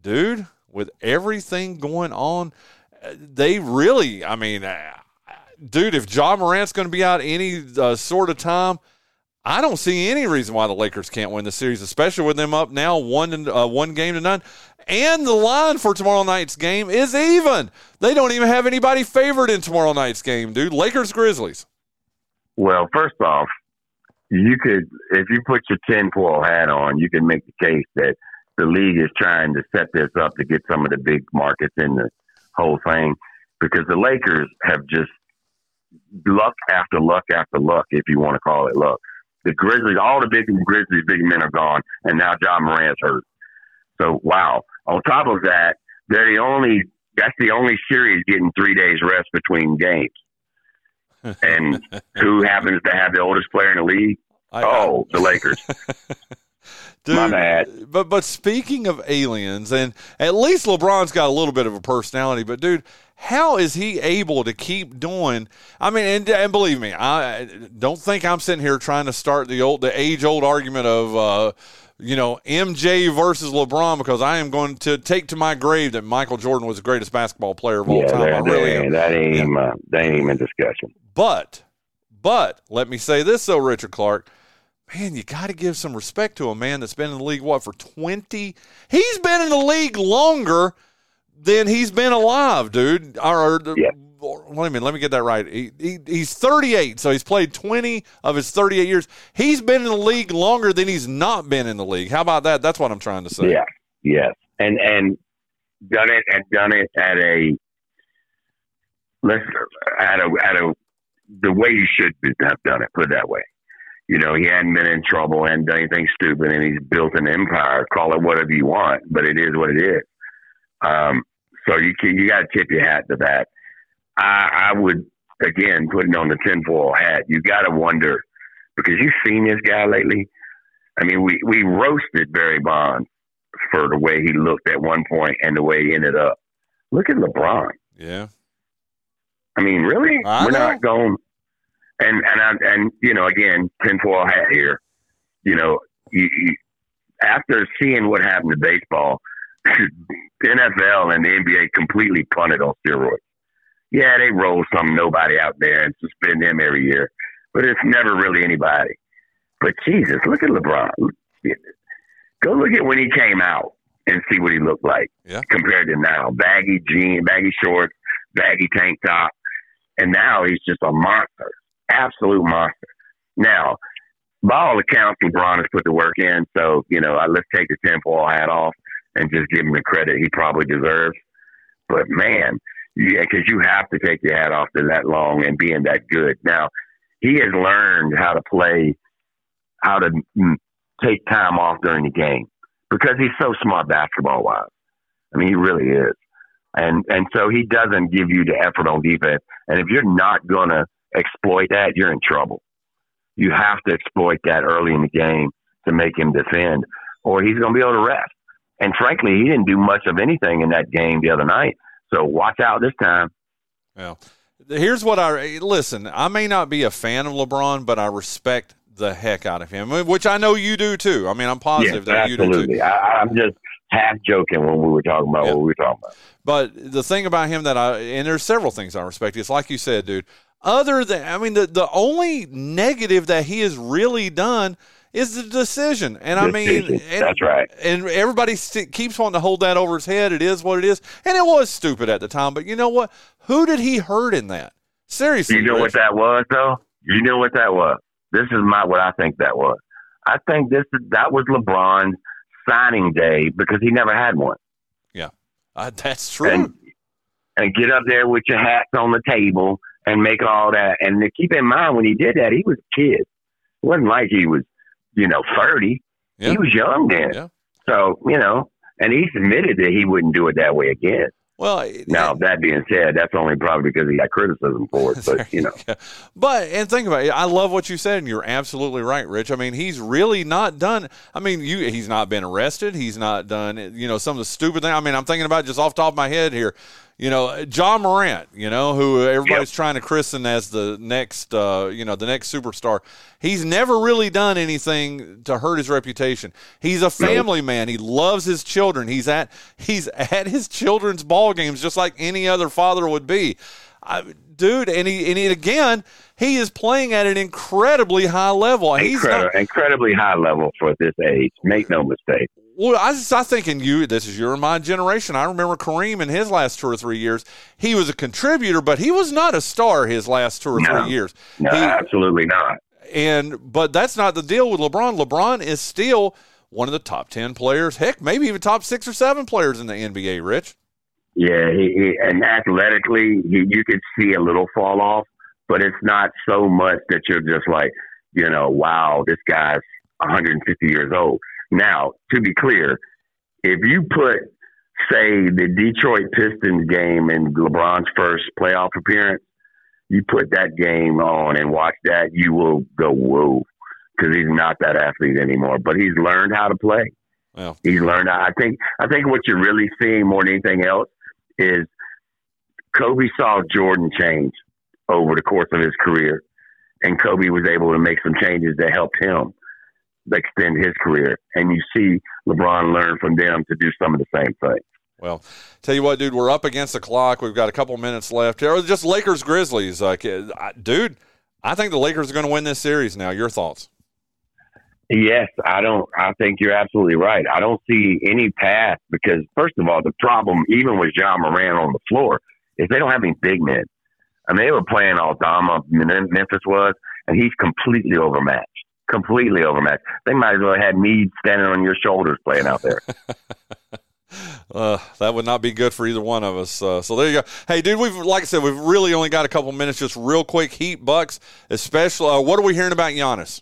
Dude, with everything going on, they really, I mean, dude, if Ja Morant's going to be out any uh, sort of time, I don't see any reason why the Lakers can't win the series, especially with them up now one uh, one game to none. And the line for tomorrow night's game is even. They don't even have anybody favored in tomorrow night's game, dude. Lakers, Grizzlies. Well, first off, you could, if you put your tinfoil hat on, you can make the case that the league is trying to set this up to get some of the big markets in the whole thing, because the Lakers have just luck after luck after luck, if you want to call it luck. The Grizzlies, all the big Grizzlies, big men are gone, and now Ja Morant's hurt. So, wow. On top of that, they're the only that's the only series getting three days rest between games. And who happens to have the oldest player in the league? I, oh, I, the Lakers. Dude, my bad. But but speaking of aliens, and at least LeBron's got a little bit of a personality, but dude, how is he able to keep doing? I mean, and, and believe me, I don't think I'm sitting here trying to start the old, the age old argument of, uh, you know, M J versus LeBron, because I am going to take to my grave that Michael Jordan was the greatest basketball player of all yeah, time. That, I really that ain't, am. That ain't, uh, that ain't even a discussion. But, but let me say this though, Richard Clark. Man, you got to give some respect to a man that's been in the league, what, for twenty? He's been in the league longer than he's been alive, dude. Or, or, yeah. or, wait a minute, let me get that right. He, he, he's thirty-eight, so he's played twenty of his thirty-eight years. He's been in the league longer than he's not been in the league. How about that? That's what I'm trying to say. Yeah, yes. And, and done it and done it at a, let's, at a, at a, the way you should have done it, put it that way. You know, he hadn't been in trouble, hadn't done anything stupid, and he's built an empire. Call it whatever you want, but it is what it is. Um, so you can, you got to tip your hat to that. I, I would, again, putting on the tinfoil hat, you got to wonder, because you've seen this guy lately. I mean, we, we roasted Barry Bonds for the way he looked at one point and the way he ended up. Look at LeBron. Yeah. I mean, really? I We're know. not going and and I, and you know, again, tinfoil hat here. You know, you, you, after seeing what happened to baseball, the N F L and the N B A completely punted on steroids. Yeah, they roll some nobody out there and suspend them every year, but it's never really anybody. But Jesus, look at LeBron. Go look at when he came out and see what he looked like yeah. compared to now. Baggy jeans, baggy shorts, baggy tank top. And now he's just a monster, absolute monster. Now, by all accounts, LeBron has put the work in. So, you know, I, let's take the tinfoil hat off and just give him the credit he probably deserves. But, man, yeah, because you have to take your hat off to that long and being that good. Now, he has learned how to play, how to take time off during the game because he's so smart basketball-wise. I mean, he really is. And and so he doesn't give you the effort on defense. And if you're not going to exploit that, you're in trouble. You have to exploit that early in the game to make him defend, or he's going to be able to rest. And frankly, he didn't do much of anything in that game the other night. So watch out this time. Well, here's what I – listen, I may not be a fan of LeBron, but I respect the heck out of him, which I know you do too. I mean, I'm positive yes, that absolutely. you do too. I, I'm just – half joking when we were talking about yeah. what we were talking about. But the thing about him that I, and there's several things I respect. It's like you said, dude, other than, I mean, the, the only negative that he has really done is the decision. And I decision. mean, and, that's right. And everybody st- keeps wanting to hold that over his head. It is what it is. And it was stupid at the time, but you know what? Who did he hurt in that? Seriously. You know Rich. what that was though? You know what that was? This is not what I think that was. I think this, that was LeBron's signing day because he never had one. Yeah, uh, that's true. And, and get up there with your hats on the table and make all that. And to keep in mind, when he did that, he was a kid. It wasn't like he was, you know, thirty. Yeah. He was young then. Yeah. So, you know, and he admitted that he wouldn't do it that way again. Well, now and, that being said, that's only probably because he got criticism for it, but you know. You but and think about it. I love what you said, and you're absolutely right, Rich. I mean, he's really not done. I mean, you he's not been arrested. He's not done. You know, some of the stupid thing. I mean, I'm thinking about just off the top of my head here. You know, John Morant, you know, who everybody's yep. trying to christen as the next, uh, you know, the next superstar. He's never really done anything to hurt his reputation. He's a family nope. man. He loves his children. He's at he's at his children's ball games just like any other father would be. I, dude, and he and he, again, he is playing at an incredibly high level. He's Incredi- not, incredibly high level for this age. Make no mistake. Well, I was I think in you, this is your my generation. I remember Kareem in his last two or three years. He was a contributor, but he was not a star his last two or no, three years. No, he, absolutely not. And but that's not the deal with LeBron. LeBron is still one of the top ten players, heck, maybe even top six or seven players in the N B A, Rich. Yeah, he, he, and athletically, he, you could see a little fall off, but it's not so much that you're just like, you know, wow, this guy's one hundred fifty years old. Now, to be clear, if you put, say, the Detroit Pistons game in LeBron's first playoff appearance, you put that game on and watch that, you will go, whoa, because he's not that athlete anymore. But he's learned how to play. Wow. He's learned. I think, I think what you're really seeing more than anything else is Kobe saw Jordan change over the course of his career, and Kobe was able to make some changes that helped him extend his career, and you see LeBron learn from them to do some of the same thing. Well, tell you what, dude, we're up against the clock. We've got a couple minutes left here. Just Lakers Grizzlies, uh, dude. I think the Lakers are going to win this series now. Your thoughts? Yes, I don't. I think you're absolutely right. I don't see any path because, first of all, the problem even with Ja Morant on the floor is they don't have any big men. I mean, they were playing Aldama, Memphis was, and he's completely overmatched. Completely overmatched. They might as well have had Meade standing on your shoulders playing out there. uh, that would not be good for either one of us. Uh, so there you go. Hey, dude, we've like I said, we've really only got a couple minutes. Just real quick, Heat Bucks, especially. Uh, what are we hearing about Giannis?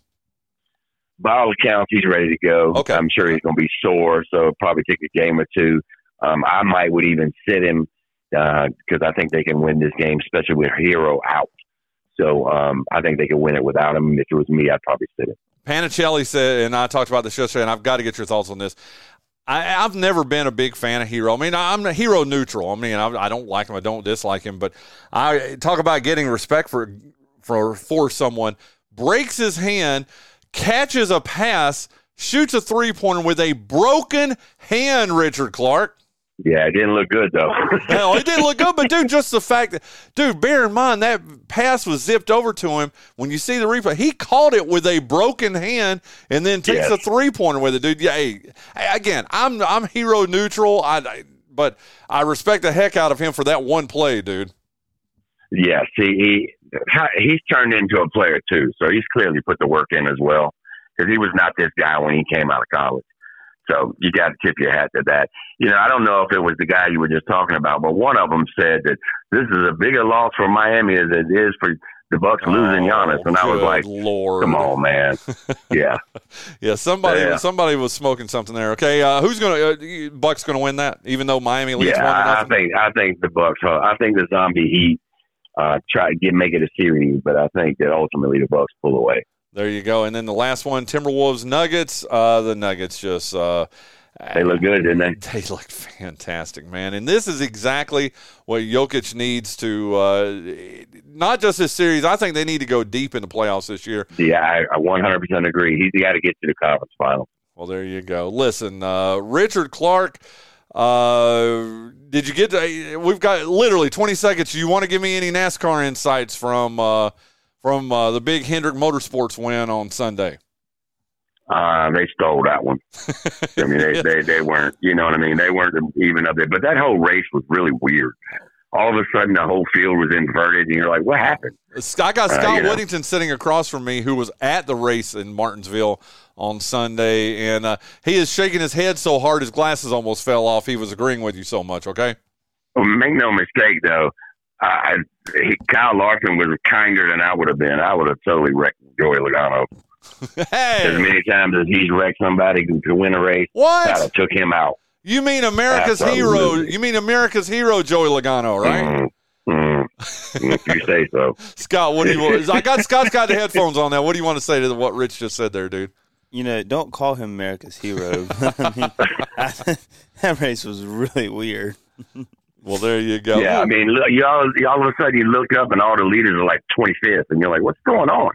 By all accounts, he's ready to go. Okay. I'm sure he's going to be sore, so it'll probably take a game or two. Um, I might would even sit him because uh, I think they can win this game, especially with Hero out. So um, I think they could win it without him. If it was me, I'd probably sit it. Panicelli said, and I talked about this yesterday, and I've got to get your thoughts on this. I, I've never been a big fan of Hero. I mean, I'm a Hero neutral. I mean, I, I don't like him. I don't dislike him. But I talk about getting respect for for, for someone, breaks his hand, catches a pass, shoots a three-pointer with a broken hand, Richard Clark. Yeah, it didn't look good, though. No, it didn't look good, but, dude, just the fact that, dude, bear in mind that pass was zipped over to him. When you see the replay, he caught it with a broken hand and then takes yes. a three-pointer with it, dude. Yeah, hey, again, I'm I'm hero neutral, I, I, but I respect the heck out of him for that one play, dude. Yes, he, he he's turned into a player, too, so he's clearly put the work in as well because he was not this guy when he came out of college. So you got to tip your hat to that. You know, I don't know if it was the guy you were just talking about, but one of them said that this is a bigger loss for Miami as it is for the Bucks losing Giannis. And I was like, Lord. Come on, man. Yeah. yeah, somebody yeah. somebody was smoking something there. Okay, uh, who's going to uh, – Bucks going to win that, even though Miami leads yeah, one to nothing? I think, I think the Bucks huh? – I think the Zombie Heat uh, try to get, make it a series, but I think that ultimately the Bucks pull away. There you go. And then the last one, Timberwolves Nuggets. Uh, the Nuggets just uh, they look good, didn't they? They look fantastic, man. And this is exactly what Jokic needs to uh, not just this series. I think they need to go deep in the playoffs this year. Yeah, I, I one hundred percent agree. He's got to get to the conference final. Well, there you go. Listen, uh, Richard Clark. Uh, did you get? To, we've got literally twenty seconds. You want to give me any NASCAR insights from? Uh, From uh, the big Hendrick Motorsports win on Sunday, uh, they stole that one. I mean, they, they they weren't, you know what I mean? They weren't even up there. But that whole race was really weird. All of a sudden, the whole field was inverted, and you're like, "What happened?" I got Scott uh, you know. Whittington sitting across from me, who was at the race in Martinsville on Sunday, and uh, he is shaking his head so hard his glasses almost fell off. He was agreeing with you so much. Okay, well, make no mistake, though. I, he, Kyle Larson was kinder than I would have been. I would have totally wrecked Joey Logano. Hey. As many times as he's wrecked somebody to win a race, what? I took him out. You mean America's Absolutely. hero? You mean America's hero, Joey Logano, right? Mm-hmm. Mm-hmm. If you say so, Scott. What do you want? I got Scott's got the headphones on now. What do you want to say to what Rich just said there, dude? You know, don't call him America's hero. I mean, I, that race was really weird. Well, there you go. Yeah, I mean, look, y'all, all of a sudden you look up and all the leaders are like twenty-fifth, and you're like, what's going on?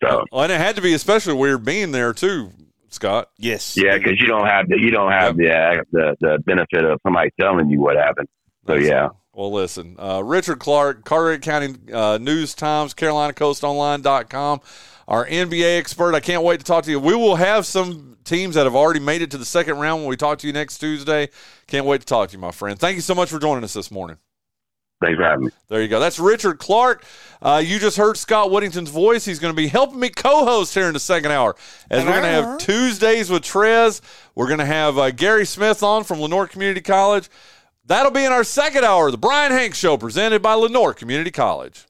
So, well, and it had to be especially weird being there too, Scott. Yes. Yeah, because you don't have the you don't have yep. the, the the benefit of somebody telling you what happened. So That's yeah. It. Well, listen, uh, Richard Clark, Carteret County uh, News-Times, Carolina Coast Online dot com, our N B A expert. I can't wait to talk to you. We will have some teams that have already made it to the second round when we talk to you next Tuesday. Can't wait to talk to you, my friend. Thank you so much for joining us this morning. Thanks for having me. There you go. That's Richard Clark. Uh, you just heard Scott Whittington's voice. He's going to be helping me co-host here in the second hour. As we're going to have Tuesdays with Trez. We're going to have uh, Gary Smith on from Lenoir Community College. That'll be in our second hour of the Brian Hanks Show presented by Lenoir Community College.